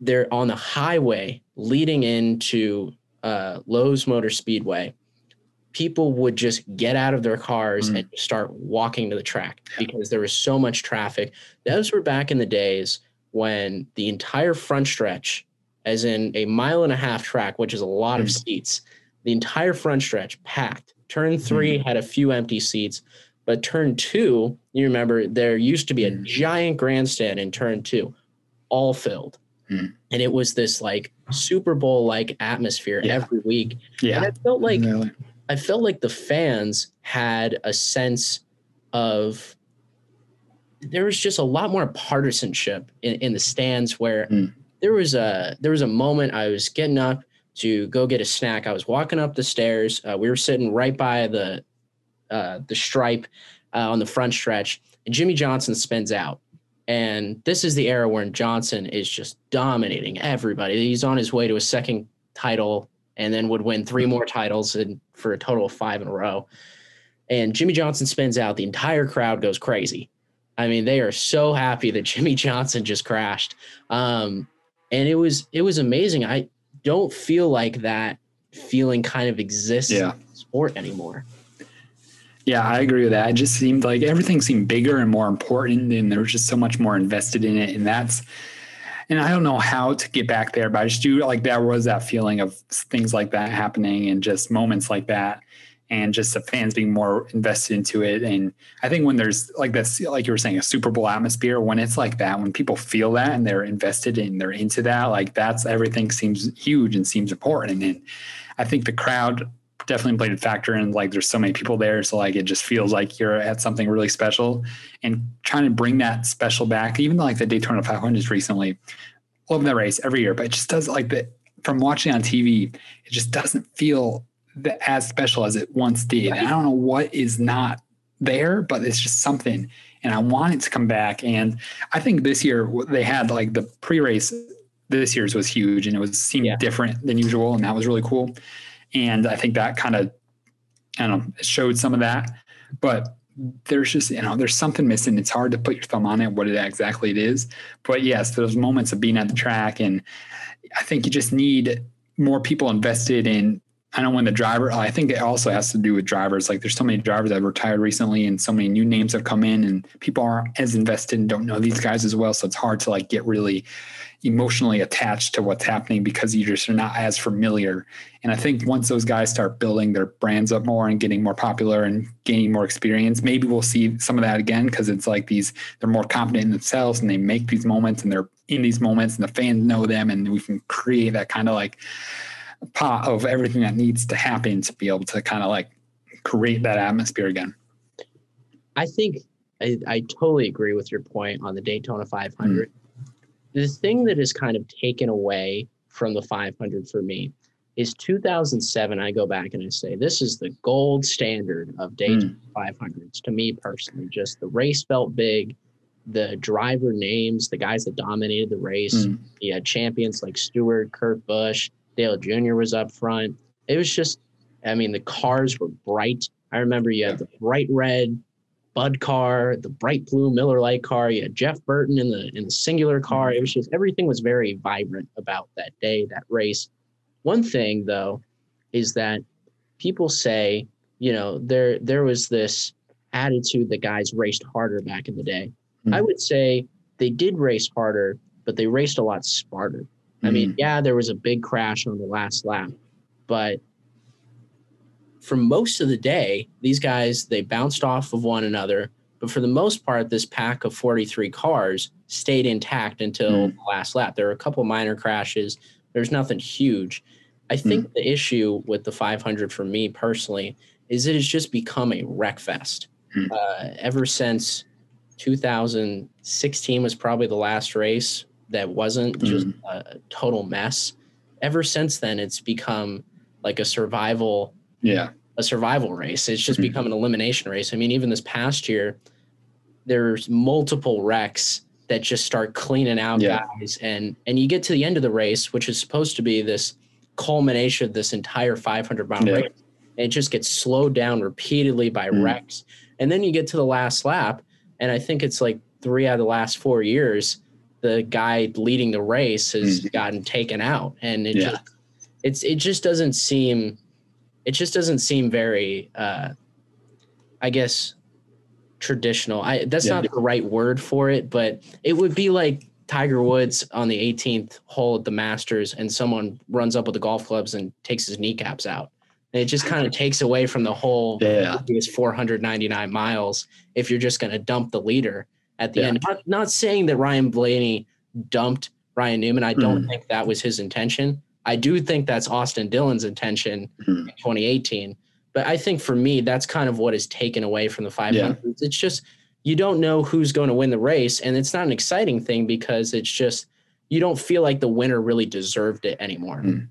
they're on the highway leading into uh, Lowe's Motor Speedway. People would just get out of their cars mm. and start walking to the track because there was so much traffic. Those were back in the days when the entire front stretch, as in a mile and a half track, which is a lot mm. of seats, the entire front stretch packed. Turn three mm. had a few empty seats, but turn two, you remember there used to be a mm. giant grandstand in turn two, all filled. Mm. And it was this like Super Bowl-like atmosphere yeah. every week. Yeah. And I felt like, really? I felt like the fans had a sense of, there was just a lot more partisanship in, in the stands where mm. there was a, there was a moment I was getting up to go get a snack. I was walking up the stairs. Uh, we were sitting right by the, uh, the stripe uh, on the front stretch, and Jimmy Johnson spins out. And this is the era when Johnson is just dominating everybody. He's on his way to a second title and then would win three more titles in, for a total of five in a row. And Jimmy Johnson spins out. The entire crowd goes crazy. I mean, they are so happy that Jimmy Johnson just crashed. Um, and it was it was amazing. I don't feel like that feeling kind of exists yeah. in sport anymore. Yeah, I agree with that. It just seemed like everything seemed bigger and more important, and there was just so much more invested in it. And that's, and I don't know how to get back there, but I just do like there was that feeling of things like that happening and just moments like that, and just the fans being more invested into it. And I think when there's like that's like you were saying, a Super Bowl atmosphere, when it's like that, when people feel that and they're invested in, they're into that, like that's, everything seems huge and seems important. And I think the crowd definitely played a factor in, like, there's so many people there. So like, it just feels like you're at something really special, and trying to bring that special back, even like the Daytona five hundred recently, love that race every year, but it just does like the, from watching on T V, it just doesn't feel The, as special as it once did. And I don't know what is not there, but it's just something, and I want it to come back. And I think this year they had like the pre-race, this year's was huge, and it was seemed yeah. different than usual, and that was really cool. And I think that kind of, I don't know, showed some of that, but there's just, you know, there's something missing. It's hard to put your thumb on it, what it exactly it is, but yes, those moments of being at the track. And I think you just need more people invested in, I know when the driver, I think it also has to do with drivers. Like there's so many drivers that have retired recently, and so many new names have come in, and people aren't as invested and don't know these guys as well. So it's hard to like get really emotionally attached to what's happening because you just are not as familiar. And I think once those guys start building their brands up more and getting more popular and gaining more experience, maybe we'll see some of that again. Cause it's like these, they're more confident in themselves, and they make these moments, and they're in these moments, and the fans know them, and we can create that kind of like pot of everything that needs to happen to be able to kind of like create that atmosphere again. I think I, I totally agree with your point on the Daytona five hundred. Mm. The thing that is kind of taken away from the five hundred for me is two thousand seven. I go back and I say, this is the gold standard of Daytona mm. five hundreds to me personally. Just the race felt big, the driver names, the guys that dominated the race. Mm. You had champions like Stewart, Kurt Busch, Dale Junior was up front. It was just, I mean, the cars were bright. I remember you had the bright red Bud car, the bright blue Miller Lite car. You had Jeff Burton in the in the singular car. It was just, everything was very vibrant about that day, that race. One thing though, is that people say, you know, there there was this attitude that guys raced harder back in the day. Mm-hmm. I would say they did race harder, but they raced a lot smarter. Mm-hmm. I mean, yeah, there was a big crash on the last lap, but for most of the day, these guys, they bounced off of one another. But for the most part, this pack of forty-three cars stayed intact until mm. the last lap. There were a couple minor crashes. There's nothing huge. I think mm. the issue with the five hundred for me personally is it has just become a wreck fest. Mm. Uh, ever since two thousand sixteen was probably the last race that wasn't mm. just a total mess. Ever since then, it's become like a survival Yeah, a survival race. It's just mm-hmm. become an elimination race. I mean, even this past year, there's multiple wrecks that just start cleaning out yeah. guys. And and you get to the end of the race, which is supposed to be this culmination of this entire five hundred mile yeah. race. And it just gets slowed down repeatedly by mm-hmm. wrecks. And then you get to the last lap. And I think it's like three out of the last four years, the guy leading the race has mm-hmm. gotten taken out. And it, yeah. just, it's, it just doesn't seem... It just doesn't seem very, uh, I guess, traditional. I, that's yeah. not the right word for it, but it would be like Tiger Woods on the eighteenth hole at the Masters and someone runs up with the golf clubs and takes his kneecaps out. And it just kind of takes away from the whole yeah. four hundred ninety-nine miles if you're just going to dump the leader at the yeah. end. Not, not saying that Ryan Blaney dumped Ryan Newman. I don't mm. think that was his intention. I do think that's Austin Dillon's intention mm-hmm. in twenty eighteen. But I think for me, that's kind of what is taken away from the five hundred. Yeah. It's just, you don't know who's going to win the race. And it's not an exciting thing because it's just, you don't feel like the winner really deserved it anymore. Mm.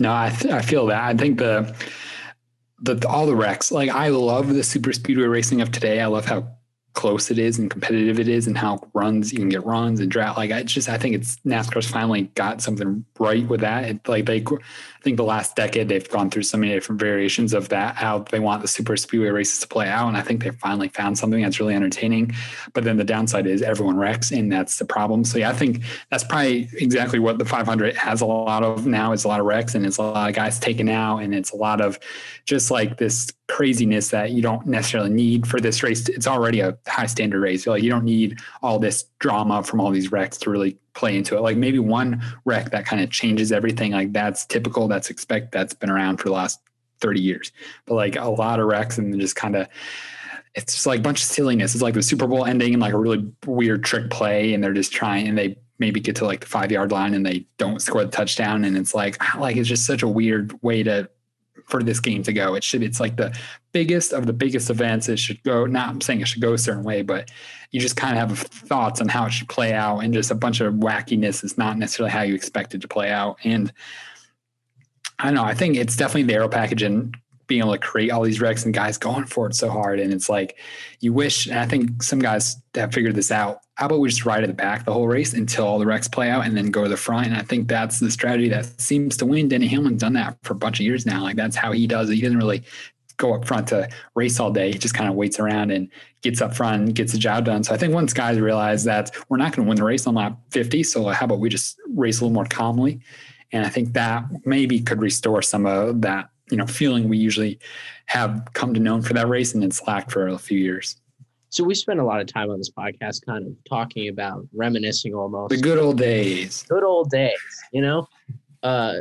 No, I th- I feel that. I think the, the, the, all the wrecks, like I love the super speedway racing of today. I love how close it is and competitive it is and how runs you can get runs and drought. Like I just, I think it's NASCAR's finally got something right with that. It, like they, I think the last decade they've gone through so many different variations of that, how they want the super speedway races to play out. And I think they finally found something that's really entertaining, but then the downside is everyone wrecks and that's the problem. So yeah, I think that's probably exactly what the five hundred has a lot of now is a lot of wrecks and it's a lot of guys taken out. And it's a lot of just like this craziness that you don't necessarily need for this race. It's already a high standard race. So like you don't need all this drama from all these wrecks to really play into it. Like maybe one wreck that kind of changes everything. Like that's typical. That's expect. That's been around for the last thirty years. But like a lot of wrecks and just kind of, it's just like a bunch of silliness. It's like the Super Bowl ending and like a really weird trick play. And they're just trying and they maybe get to like the five yard line and they don't score the touchdown. And it's like, like it's just such a weird way to for this game to go. It should, it's like the biggest of the biggest events. It should go, not I'm saying it should go a certain way, but you just kind of have thoughts on how it should play out. And just a bunch of wackiness is not necessarily how you expect it to play out. And I don't know, I think it's definitely the aero package and being able to create all these wrecks and guys going for it so hard. And it's like, you wish, and I think some guys have figured this out. How about we just ride at the back the whole race until all the wrecks play out and then go to the front? And I think that's the strategy that seems to win. Denny Hamlin's done that for a bunch of years now. Like that's how he does it. He doesn't really go up front to race all day. He just kind of waits around and gets up front and gets the job done. So I think once guys realize that we're not going to win the race on lap fifty, so how about we just race a little more calmly? And I think that maybe could restore some of that, you know, feeling we usually have come to know for that race and it's lacked for a few years. So we spend a lot of time on this podcast kind of talking about reminiscing almost. The good old days. Good old days, you know? Uh,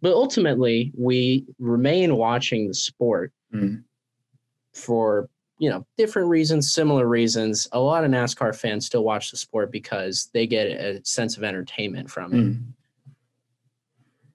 but ultimately, we remain watching the sport mm. for, you know, different reasons, similar reasons. A lot of NASCAR fans still watch the sport because they get a sense of entertainment from it. Mm.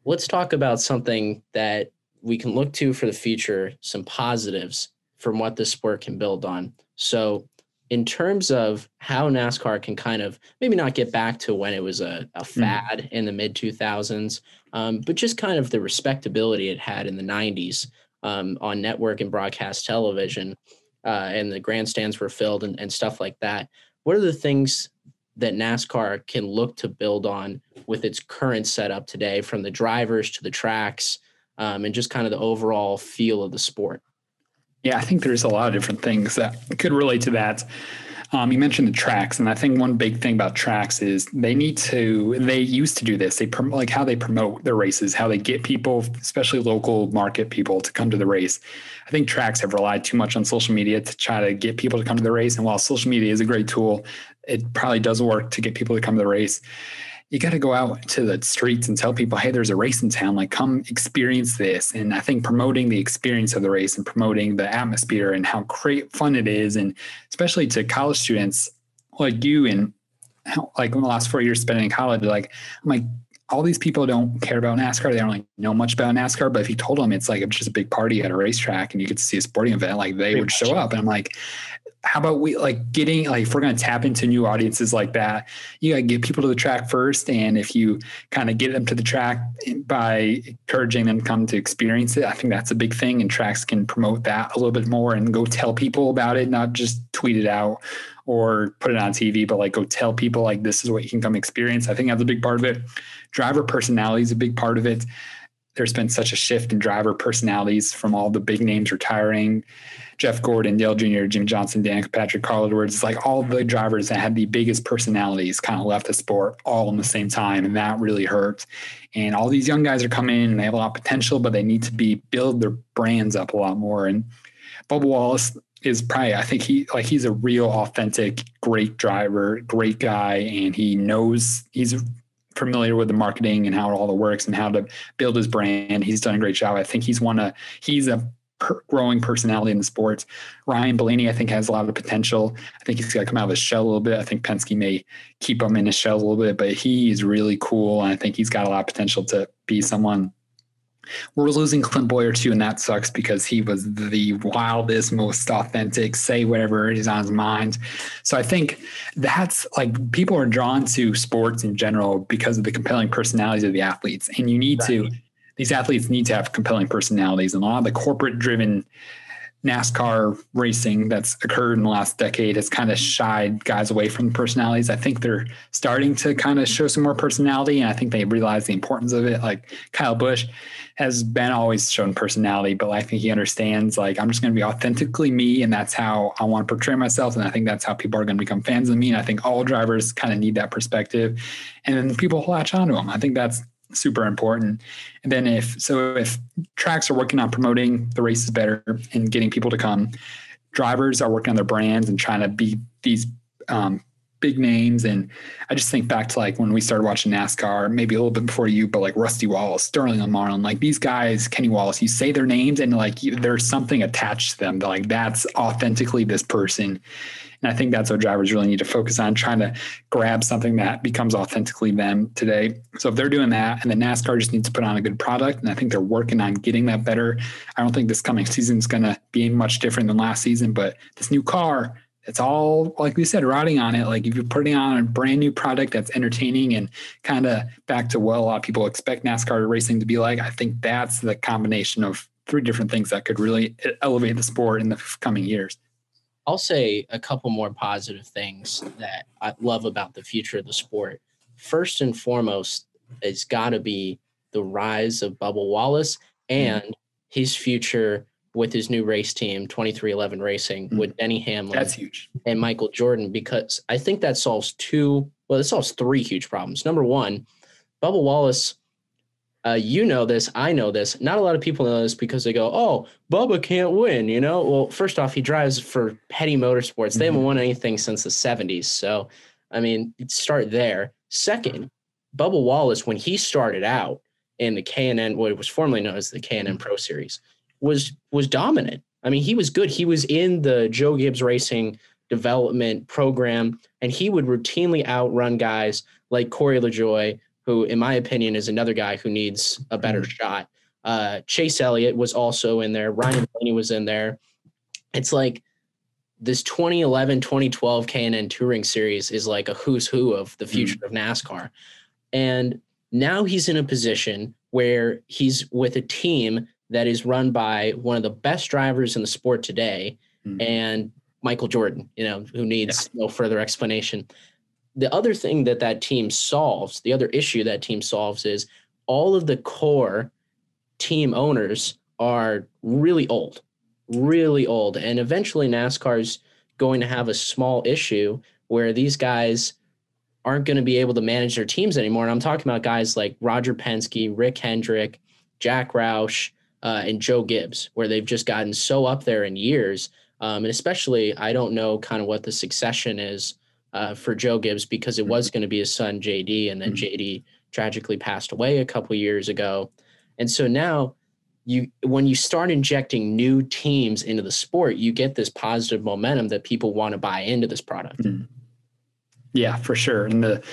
Let's talk about something that we can look to for the future, some positives from what this sport can build on. So in terms of how NASCAR can kind of maybe not get back to when it was a, a fad mm. in the mid two thousands, um, but just kind of the respectability it had in the nineties um, on network and broadcast television, uh, and the grandstands were filled and, and stuff like that. What are the things that NASCAR can look to build on with its current setup today, from the drivers to the tracks, um, and just kind of the overall feel of the sport? Yeah, I think there's a lot of different things that could relate to that. Um, you mentioned the tracks, and I think one big thing about tracks is they need to, they used to do this, they promote, like how they promote their races, how they get people, especially local market people, to come to the race. I think tracks have relied too much on social media to try to get people to come to the race. And while social media is a great tool, it probably does work to get people to come to the race. You got to go out to the streets and tell people, hey, there's a race in town, like come experience this. And I think promoting the experience of the race and promoting the atmosphere and how great fun it is. And especially to college students like you, and how, like in the last four years spent in college, like, I'm like, all these people don't care about NASCAR. They don't like know much about NASCAR, but if you told them it's like just a big party at a racetrack and you could see a sporting event, like they would show up. And I'm like, how about we like getting, like, if we're going to tap into new audiences like that, you got to get people to the track first. And if you kind of get them to the track by encouraging them to come to experience it, I think that's a big thing. And tracks can promote that a little bit more and go tell people about it, not just tweet it out or put it on T V, but like go tell people like, this is what you can come experience. I think that's a big part of it. Driver personality is a big part of it. There's been such a shift in driver personalities from all the big names retiring. Jeff Gordon, Dale Junior, Jimmy Johnson, Dan Patrick, Carl Edwards. It's like all the drivers that had the biggest personalities kind of left the sport all in the same time. And that really hurt. And all these young guys are coming in and they have a lot of potential, but they need to be build their brands up a lot more. And Bubba Wallace is probably, I think he like he's a real authentic, great driver, great guy. And he knows he's familiar with the marketing and how it all works and how to build his brand. He's done a great job. I think he's one of, he's a per- growing personality in the sports. Ryan Blaney, I think, has a lot of potential. I think he's got to come out of his shell a little bit. I think Penske may keep him in his shell a little bit, but he is really cool. And I think he's got a lot of potential to be someone. We're losing Clint Boyer too, and that sucks because he was the wildest, most authentic, say whatever is on his mind. So I think that's like people are drawn to sports in general because of the compelling personalities of the athletes. And you need right. to, these athletes need to have compelling personalities. And a lot of the corporate driven NASCAR racing that's occurred in the last decade has kind of shied guys away from personalities. I think they're starting to kind of show some more personality, and I think they realize the importance of it. Like Kyle Busch has been always shown personality, but I think he understands, like, I'm just going to be authentically me, and that's how I want to portray myself. And I think that's how people are going to become fans of me. And I think all drivers kind of need that perspective, and then people latch onto them. I think that's super important. And then if, so if tracks are working on promoting the races better and getting people to come, drivers are working on their brands and trying to be these um, big names. And I just think back to like when we started watching NASCAR, maybe a little bit before you, but like Rusty Wallace, Sterling Marlin, like these guys, Kenny Wallace, you say their names and like you, there's something attached to them. They're like, that's authentically this person. And I think that's what drivers really need to focus on, trying to grab something that becomes authentically them today. So if they're doing that, and then NASCAR just needs to put on a good product, and I think they're working on getting that better. I don't think this coming season is going to be much different than last season, but this new car, it's all, like we said, riding on it. Like if you're putting on a brand new product that's entertaining and kind of back to what a lot of people expect NASCAR racing to be like, I think that's the combination of three different things that could really elevate the sport in the coming years. I'll say a couple more positive things that I love about the future of the sport. First and foremost, it's got to be the rise of Bubba Wallace and mm. his future with his new race team, twenty-three eleven Racing, mm. with Denny Hamlin. That's huge. And Michael Jordan, because I think that solves two, well, it solves three huge problems. Number one, Bubba Wallace, uh, you know this, I know this. Not a lot of people know this because they go, oh, Bubba can't win, you know? Well, first off, he drives for Petty Motorsports. They mm-hmm. haven't won anything since the seventies. So, I mean, start there. Second, Bubba Wallace, when he started out in the K and N, what it was formerly known as the K and N Pro Series, was was dominant. I mean, he was good. He was in the Joe Gibbs Racing development program, and he would routinely outrun guys like Corey LaJoie, who, in my opinion, is another guy who needs a better shot. Uh, Chase Elliott was also in there. Ryan Blaney was in there. It's like this twenty eleven twenty twelve K and N Touring Series is like a who's who of the future mm. of NASCAR. And now he's in a position where he's with a team that is run by one of the best drivers in the sport today mm. and Michael Jordan, you know, who needs yeah. no further explanation. The other thing that that team solves, the other issue that team solves is all of the core team owners are really old, really old. And eventually NASCAR's going to have a small issue where these guys aren't going to be able to manage their teams anymore. And I'm talking about guys like Roger Penske, Rick Hendrick, Jack Roush, uh, and Joe Gibbs, where they've just gotten so up there in years. Um, and especially, I don't know kind of what the succession is uh, for Joe Gibbs, because it mm-hmm. was going to be his son, J D, and then mm-hmm. J D tragically passed away a couple of years ago. And so now you, when you start injecting new teams into the sport, you get this positive momentum that people want to buy into this product. Mm-hmm. Yeah, for sure. And the,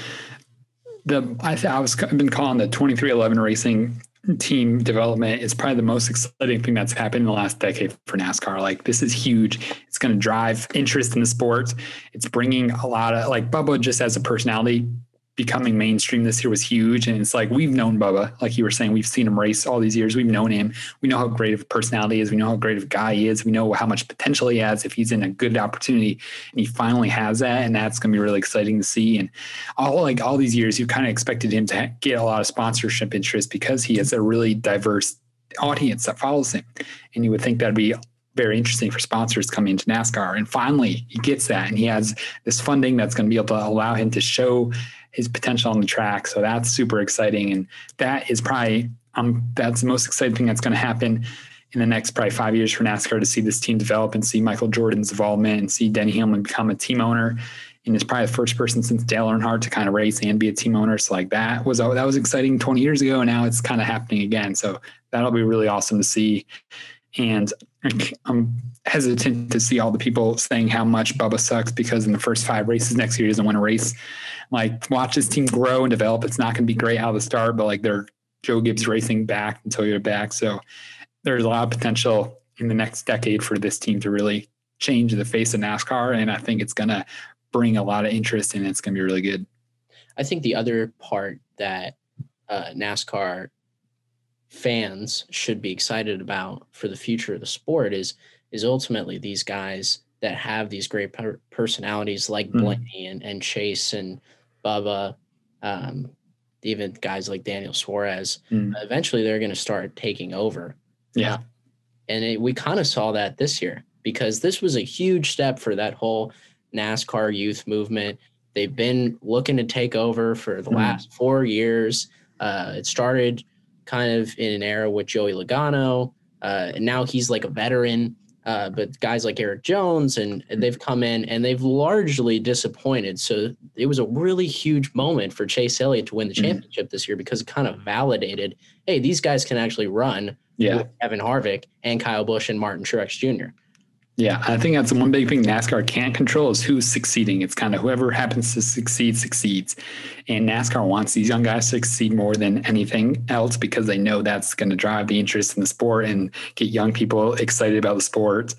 the, I, I was, I've been calling the twenty-three eleven racing team development is probably the most exciting thing that's happened in the last decade for NASCAR. Like, this is huge. It's going to drive interest in the sport. It's bringing a lot of, like, Bubba just as a personality becoming mainstream this year was huge. And it's like, we've known Bubba, like you were saying, we've seen him race all these years. We've known him. We know how great of a personality he is. We know how great of a guy he is. We know how much potential he has if he's in a good opportunity, and he finally has that. And that's going to be really exciting to see. And all like all these years, you kind of expected him to get a lot of sponsorship interest because he has a really diverse audience that follows him. And you would think that'd be very interesting for sponsors coming into NASCAR. And finally he gets that, and he has this funding that's going to be able to allow him to show his potential on the track. So that's super exciting. And that is probably, um, that's the most exciting thing that's going to happen in the next probably five years for NASCAR, to see this team develop and see Michael Jordan's involvement and see Denny Hamlin become a team owner. And it's probably the first person since Dale Earnhardt to kind of race and be a team owner. So like that was, that was exciting twenty years ago. And now it's kind of happening again. So that'll be really awesome to see. And I'm hesitant to see all the people saying how much Bubba sucks because in the first five races next year, he doesn't win a race. Like, watch this team grow and develop. It's not going to be great out of the start, but like, they're Joe Gibbs Racing back and Toyota back. So there's a lot of potential in the next decade for this team to really change the face of NASCAR. And I think it's going to bring a lot of interest, and it's going to be really good. I think the other part that uh, NASCAR fans should be excited about for the future of the sport is is ultimately these guys that have these great per- personalities like mm-hmm. Blaney and, and Chase and Bubba, um, even guys like Daniel Suarez, mm-hmm. eventually they're going to start taking over. Yeah. Uh, and it, we kind of saw that this year, because this was a huge step for that whole NASCAR youth movement. They've been looking to take over for the mm-hmm. last four years. Uh, it started kind of in an era with Joey Logano. Uh, and now he's like a veteran, uh, but guys like Eric Jones, and, and they've come in and they've largely disappointed. So it was a really huge moment for Chase Elliott to win the championship mm-hmm. this year, because it kind of validated, hey, these guys can actually run yeah. with Kevin Harvick and Kyle Busch and Martin Truex Junior Yeah, I think that's the one big thing NASCAR can't control is who's succeeding. It's kind of whoever happens to succeed, succeeds. And NASCAR wants these young guys to succeed more than anything else, because they know that's going to drive the interest in the sport and get young people excited about the sport.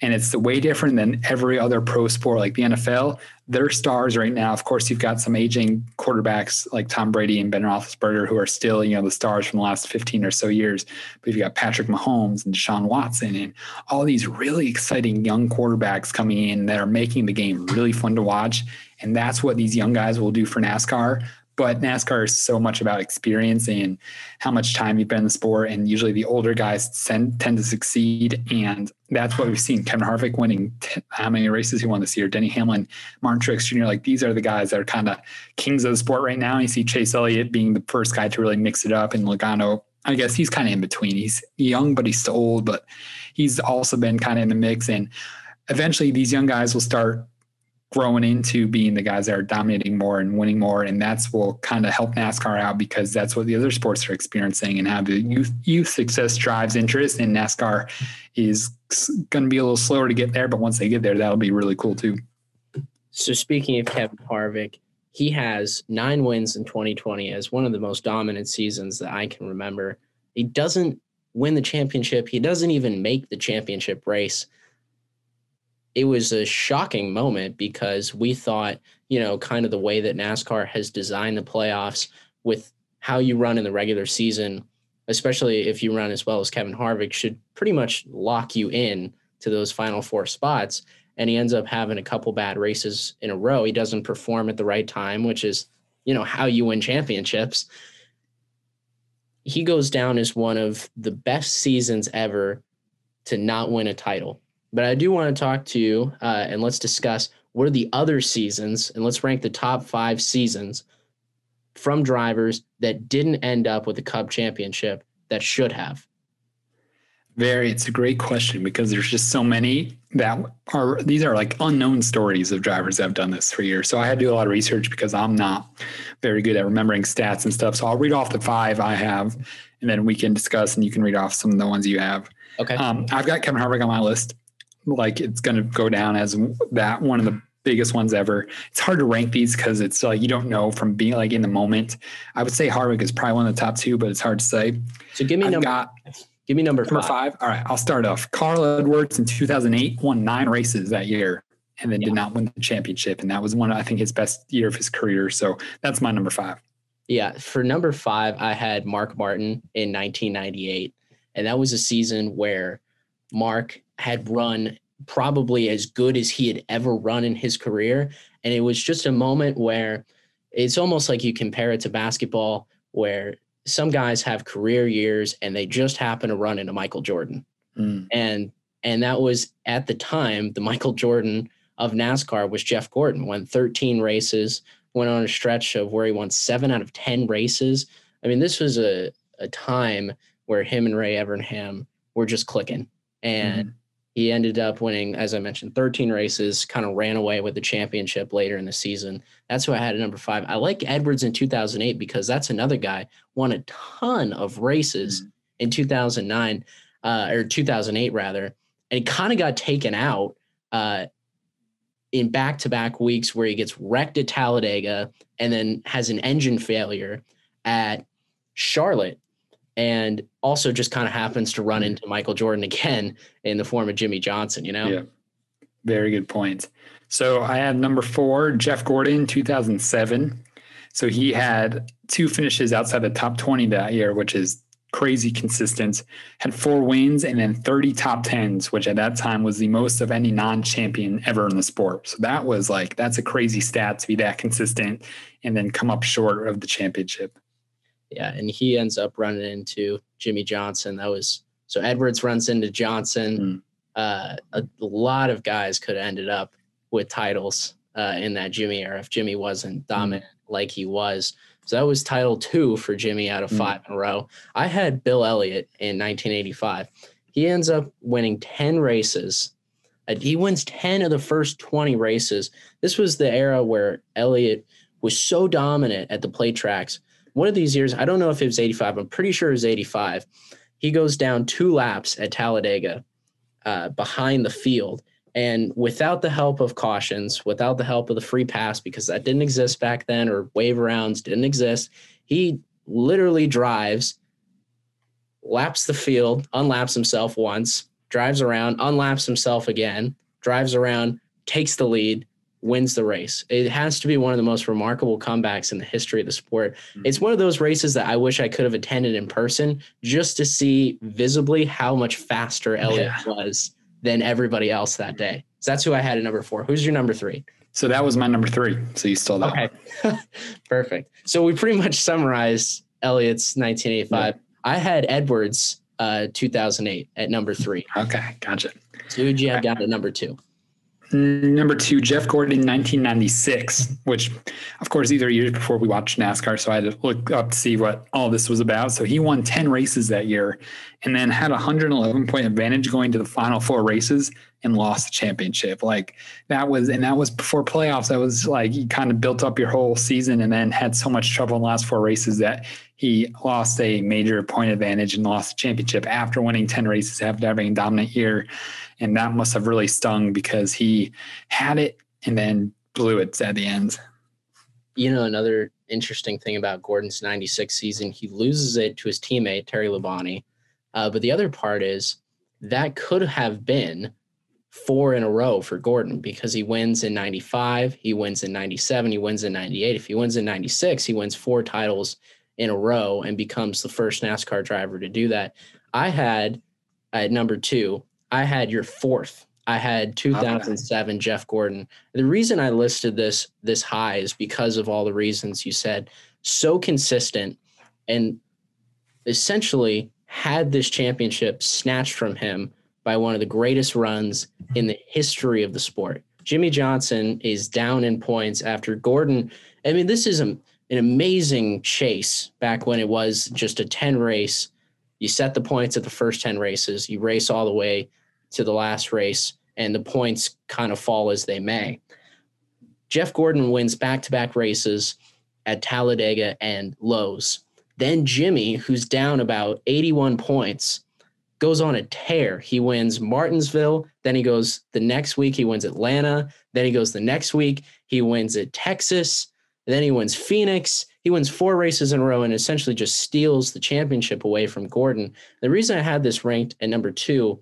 And it's way different than every other pro sport, like the N F L. They're stars right now. Of course, you've got some aging quarterbacks like Tom Brady and Ben Roethlisberger who are still, you know, the stars from the last fifteen or so years. But you've got Patrick Mahomes and Deshaun Watson and all these really exciting young quarterbacks coming in that are making the game really fun to watch. And that's what these young guys will do for NASCAR. But NASCAR is so much about experience and how much time you've been in the sport. And usually the older guys tend, tend to succeed. And that's what we've seen. Kevin Harvick winning t- how many races he won this year. Denny Hamlin, Martin Truex Junior Like, these are the guys that are kind of kings of the sport right now. And you see Chase Elliott being the first guy to really mix it up. And Logano, I guess he's kind of in between. He's young, but he's still old. But he's also been kind of in the mix. And eventually these young guys will start growing into being the guys that are dominating more and winning more. And that's will kind of help NASCAR out, because that's what the other sports are experiencing, and how the youth, youth success drives interest. And NASCAR is going to be a little slower to get there, but once they get there, that'll be really cool too. So speaking of Kevin Harvick, he has nine wins in twenty twenty as one of the most dominant seasons that I can remember. He doesn't win the championship. He doesn't even make the championship race. it was a shocking moment because we thought, you know, kind of the way that NASCAR has designed the playoffs with how you run in the regular season, especially if you run as well as Kevin Harvick, should pretty much lock you in to those final four spots. And he ends up having a couple bad races in a row. He doesn't perform at the right time, which is, you know, how you win championships. He goes down as one of the best seasons ever to not win a title. But I do want to talk to you, uh, and let's discuss what are the other seasons, and let's rank the top five seasons from drivers that didn't end up with a Cup championship that should have. Very, it's a great question because there's just so many that are, these are like unknown stories of drivers that have done this for years. So I had to do a lot of research because I'm not very good at remembering stats and stuff. So I'll read off the five I have, and then we can discuss and you can read off some of the ones you have. Okay. Um, I've got Kevin Harvick on my list. Like, it's going to go down as that one of the biggest ones ever. It's hard to rank these because it's like, you don't know from being like in the moment. I would say Harvick is probably one of the top two, but it's hard to say. So give me I've number got, Give me number, number five. five. All right, I'll start off. Carl Edwards in two thousand eight won nine races that year and then yeah. did not win the championship. And that was one, I think, his best year of his career. So that's my number five. Yeah, for number five, I had Mark Martin in nineteen ninety-eight. And that was a season where Mark had run probably as good as he had ever run in his career. And it was just a moment where it's almost like you compare it to basketball where some guys have career years and they just happen to run into Michael Jordan. Mm. And, and that was at the time, the Michael Jordan of NASCAR was Jeff Gordon, won thirteen races, went on a stretch of where he won seven out of ten races. I mean, this was a, a time where him and Ray Everingham were just clicking. And mm. he ended up winning, as I mentioned, thirteen races, kind of ran away with the championship later in the season. That's who I had at number five. I like Edwards in two thousand eight because that's another guy won a ton of races mm. in two thousand nine uh, or two thousand eight rather. And he kind of got taken out uh, in back-to-back weeks where he gets wrecked at Talladega and then has an engine failure at Charlotte. And also just kind of happens to run into Michael Jordan again in the form of Jimmy Johnson, you know? Yeah. Very good point. So I had number four, Jeff Gordon, two thousand seven. So he had two finishes outside the top twenty that year, which is crazy consistent, had four wins and then thirty top tens, which at that time was the most of any non-champion ever in the sport. So that was like, that's a crazy stat to be that consistent and then come up short of the championship. Yeah, and he ends up running into Jimmy Johnson. That was so Edwards runs into Johnson. Mm. Uh, a lot of guys could have ended up with titles uh, in that Jimmy era if Jimmy wasn't dominant mm. like he was. So that was title two for Jimmy out of mm. five in a row. I had Bill Elliott in nineteen eighty-five. He ends up winning ten races. Uh, he wins ten of the first twenty races. This was the era where Elliott was so dominant at the play tracks. One of these years, I don't know if it was eighty-five, I'm pretty sure it was eighty-five. He goes down two laps at Talladega uh, behind the field. And without the help of cautions, without the help of the free pass, because that didn't exist back then, or wave arounds didn't exist, he literally drives, laps the field, unlaps himself once, drives around, unlaps himself again, drives around, takes the lead, wins the race. It has to be one of the most remarkable comebacks in the history of the sport. Mm-hmm. It's one of those races that I wish I could have attended in person just to see visibly how much faster Elliott yeah. was than everybody else that day. So that's who I had at number four. Who's your number three? So that was my number three. So you stole that. Okay. Perfect. So we pretty much summarized Elliott's nineteen eighty-five. Yeah. I had Edwards uh, two thousand eight at number three. Okay. Gotcha. So who'd you have down at number two? Number two, Jeff Gordon, nineteen ninety-six, which, of course, these are years before we watched NASCAR, so I had to look up to see what all this was about. So he won ten races that year and then had a one hundred eleven point advantage going to the final four races and lost the championship. Like that was, and that was before playoffs. That was like he kind of built up your whole season and then had so much trouble in the last four races that he lost a major point advantage and lost the championship after winning ten races, after having a dominant year. And that must have really stung because he had it and then blew it at the end. You know, another interesting thing about Gordon's ninety-six season, he loses it to his teammate, Terry Labonte. Uh, but the other part is that could have been four in a row for Gordon, because he wins in ninety-five, he wins in ninety-seven, he wins in ninety-eight. If he wins in ninety-six, he wins four titles in a row and becomes the first NASCAR driver to do that. I had at number two, I had your fourth. I had two thousand seven, okay, Jeff Gordon. The reason I listed this this high is because of all the reasons you said. So consistent, and essentially had this championship snatched from him by one of the greatest runs in the history of the sport. Jimmy Johnson is down in points after Gordon. I mean, this is a, an amazing chase back when it was just a ten race. You set the points at the first ten races, you race all the way to the last race, and the points kind of fall as they may. Jeff Gordon wins back-to-back races at Talladega and Lowe's. Then Jimmy, who's down about eighty-one points, goes on a tear. He wins Martinsville. Then he goes the next week, he wins Atlanta. Then he goes the next week, he wins at Texas. Then he wins Phoenix. He wins four races in a row and essentially just steals the championship away from Gordon. The reason I had this ranked at number two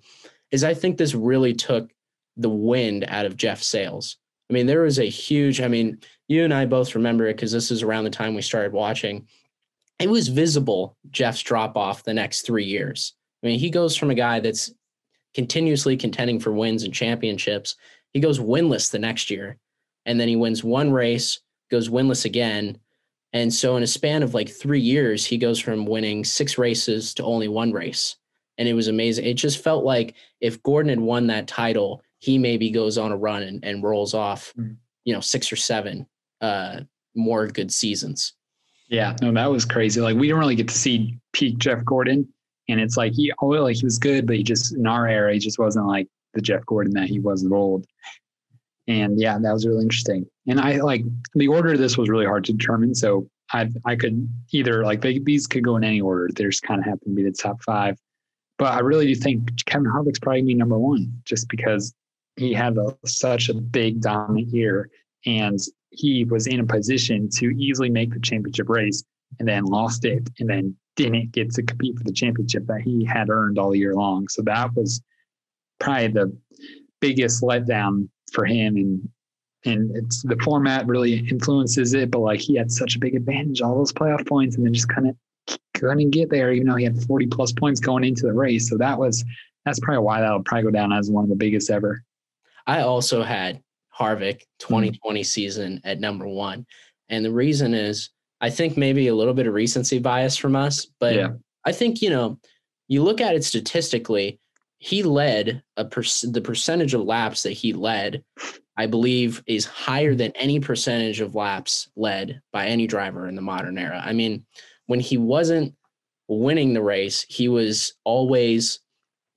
is I think this really took the wind out of Jeff's sails. I mean, there was a huge, I mean, you and I both remember it because this is around the time we started watching. It was visible, Jeff's drop-off the next three years. I mean, he goes from a guy that's continuously contending for wins and championships. He goes winless the next year, and then he wins one race, goes winless again. And so in a span of like three years, he goes from winning six races to only one race. And it was amazing. It just felt like if Gordon had won that title, he maybe goes on a run and, and rolls off, you know, six or seven uh, more good seasons. Yeah, no, that was crazy. Like, we didn't really get to see peak Jeff Gordon. And it's like, he oh, like he was good, but he just, in our era, he just wasn't like the Jeff Gordon that he was of old. And yeah, that was really interesting. And I like the order of this was really hard to determine. So I I could either like, they, these could go in any order. There's kind of happened to be the top five. But I really do think Kevin Harvick's probably be number one, just because he had a, such a big dominant year, and he was in a position to easily make the championship race and then lost it and then didn't get to compete for the championship that he had earned all year long. So that was probably the biggest letdown for him. And, and it's the format really influences it, but like, he had such a big advantage, all those playoff points, and then just kind of couldn't get there, even though he had forty plus points going into the race. So that was, that's probably why that'll probably go down as one of the biggest ever. I also had Harvick twenty twenty season at number one. And the reason is, I think maybe a little bit of recency bias from us, but yeah. I think, you know, you look at it statistically, he led a per- the percentage of laps that he led, I believe, is higher than any percentage of laps led by any driver in the modern era. I mean, when he wasn't winning the race, he was always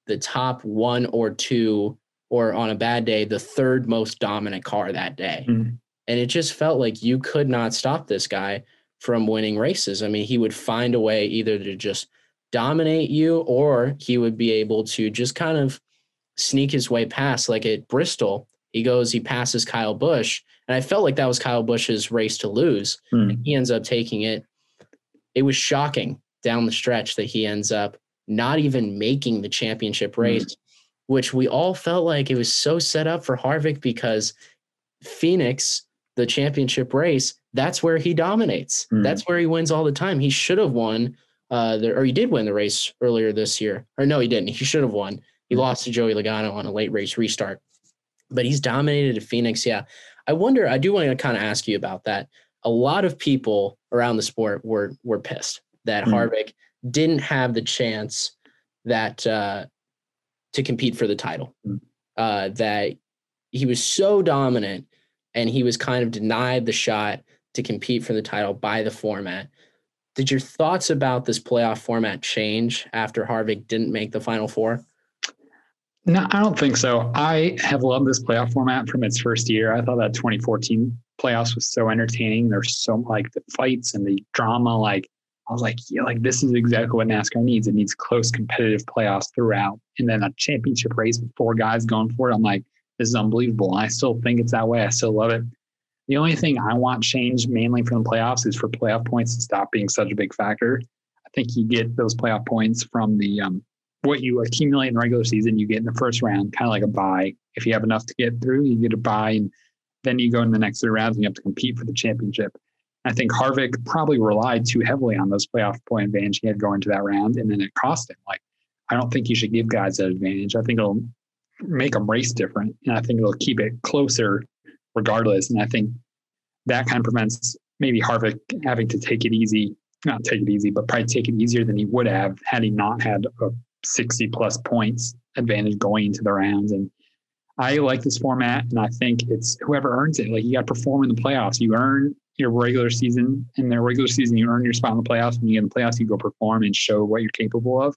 the top one or two, or on a bad day, the third most dominant car that day. Mm-hmm. And it just felt like you could not stop this guy from winning races. I mean, he would find a way either to just dominate you, or he would be able to just kind of sneak his way past. Like at Bristol, he goes, he passes Kyle Busch. And I felt like that was Kyle Busch's race to lose. Mm. And he ends up taking it. It was shocking down the stretch that he ends up not even making the championship race, mm. which we all felt like it was so set up for Harvick, because Phoenix, the championship race, that's where he dominates. Mm. That's where he wins all the time. He should have won, uh, the, or he did win the race earlier this year. Or no, he didn't. He should have won. He mm. lost to Joey Logano on a late race restart. But he's dominated at Phoenix, yeah. I wonder, I do want to kind of ask you about that. A lot of people around the sport were were pissed that mm. Harvick didn't have the chance that uh, to compete for the title, mm. uh, that he was so dominant and he was kind of denied the shot to compete for the title by the format. Did your thoughts about this playoff format change after Harvick didn't make the Final Four? No, I don't think so. I have loved this playoff format from its first year. I thought that twenty fourteen playoffs was so entertaining. There's so like the fights and the drama. Like I was like, yeah, like this is exactly what NASCAR needs. It needs close competitive playoffs throughout. And then a championship race with four guys going for it. I'm like, this is unbelievable. I still think it's that way. I still love it. The only thing I want changed mainly from the playoffs is for playoff points to stop being such a big factor. I think you get those playoff points from the, um, what you accumulate in regular season, you get in the first round, kind of like a bye, if you have enough to get through, you get a bye, and then you go in the next three rounds and you have to compete for the championship. I think Harvick probably relied too heavily on those playoff point advantage he had going to that round, and then it cost him. Like, I don't think you should give guys that advantage. I think it'll make them race different, and I think it'll keep it closer regardless. And I think that kind of prevents maybe Harvick having to take it easy, not take it easy, but probably take it easier than he would have had he not had a sixty plus points advantage going into the rounds. And I like this format, and I think it's whoever earns it. Like, you got to perform in the playoffs. You earn your regular season, and their regular season, you earn your spot in the playoffs. When you get in the playoffs, you go perform and show what you're capable of.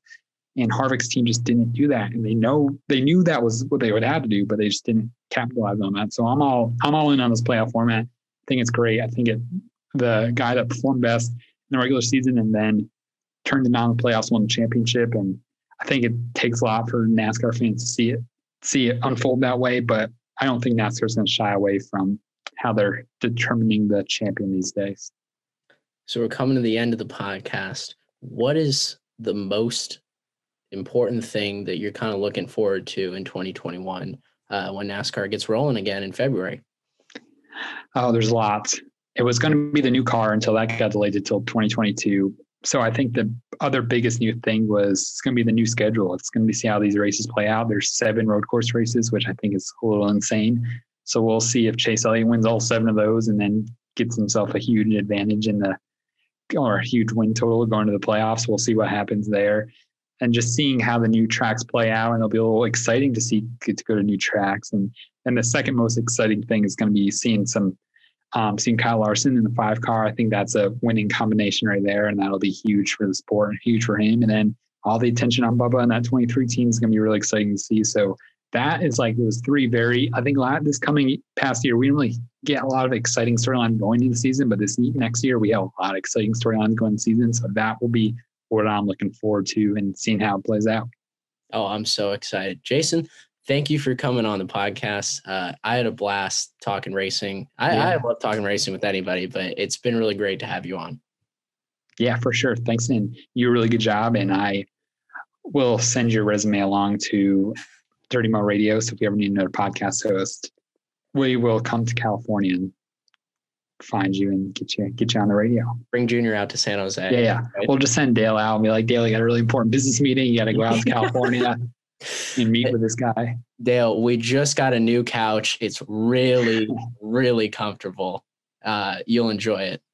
And Harvick's team just didn't do that, and they know they knew that was what they would have to do, but they just didn't capitalize on that. So I'm all I'm all in on this playoff format. I think it's great. I think it the guy that performed best in the regular season and then turned it on in the playoffs won the championship. And I think it takes a lot for NASCAR fans to see it see it unfold that way, but I don't think NASCAR's going to shy away from how they're determining the champion these days. So we're coming to the end of the podcast. What is the most important thing that you're kind of looking forward to in twenty twenty-one uh, when NASCAR gets rolling again in February? Oh, there's lots. It was going to be the new car until that got delayed until twenty twenty-two. So I think the other biggest new thing was it's going to be the new schedule. It's going to be see how these races play out. There's seven road course races, which I think is a little insane. So we'll see if Chase Elliott wins all seven of those and then gets himself a huge advantage in the or a huge win total going to the playoffs. We'll see what happens there. And just seeing how the new tracks play out, and it'll be a little exciting to see get to go to new tracks. And and the second most exciting thing is going to be seeing some Um, seeing Kyle Larson in the five car. I think that's a winning combination right there, and that'll be huge for the sport and huge for him. And then all the attention on Bubba and that twenty-three team is going to be really exciting to see. So that is like those three very, I think a lot this coming past year, we didn't really get a lot of exciting storyline going into the season, but this next year we have a lot of exciting storylines going into the season. So that will be what I'm looking forward to and seeing how it plays out. Oh, I'm so excited. Jason, thank you for coming on the podcast. Uh, I had a blast talking racing. I, yeah. I love talking racing with anybody, but it's been really great to have you on. Yeah, for sure. Thanks, and you did a really good job. And I will send your resume along to Dirty Mo Radio. So if you ever need another podcast host, we will come to California and find you and get you get you on the radio. Bring Junior out to San Jose. Yeah, yeah. Right? We'll just send Dale out and be like, Dale, you got a really important business meeting. You got to go out to California. And meet with this guy. Dale, we just got a new couch. It's really, really comfortable. Uh, you'll enjoy it.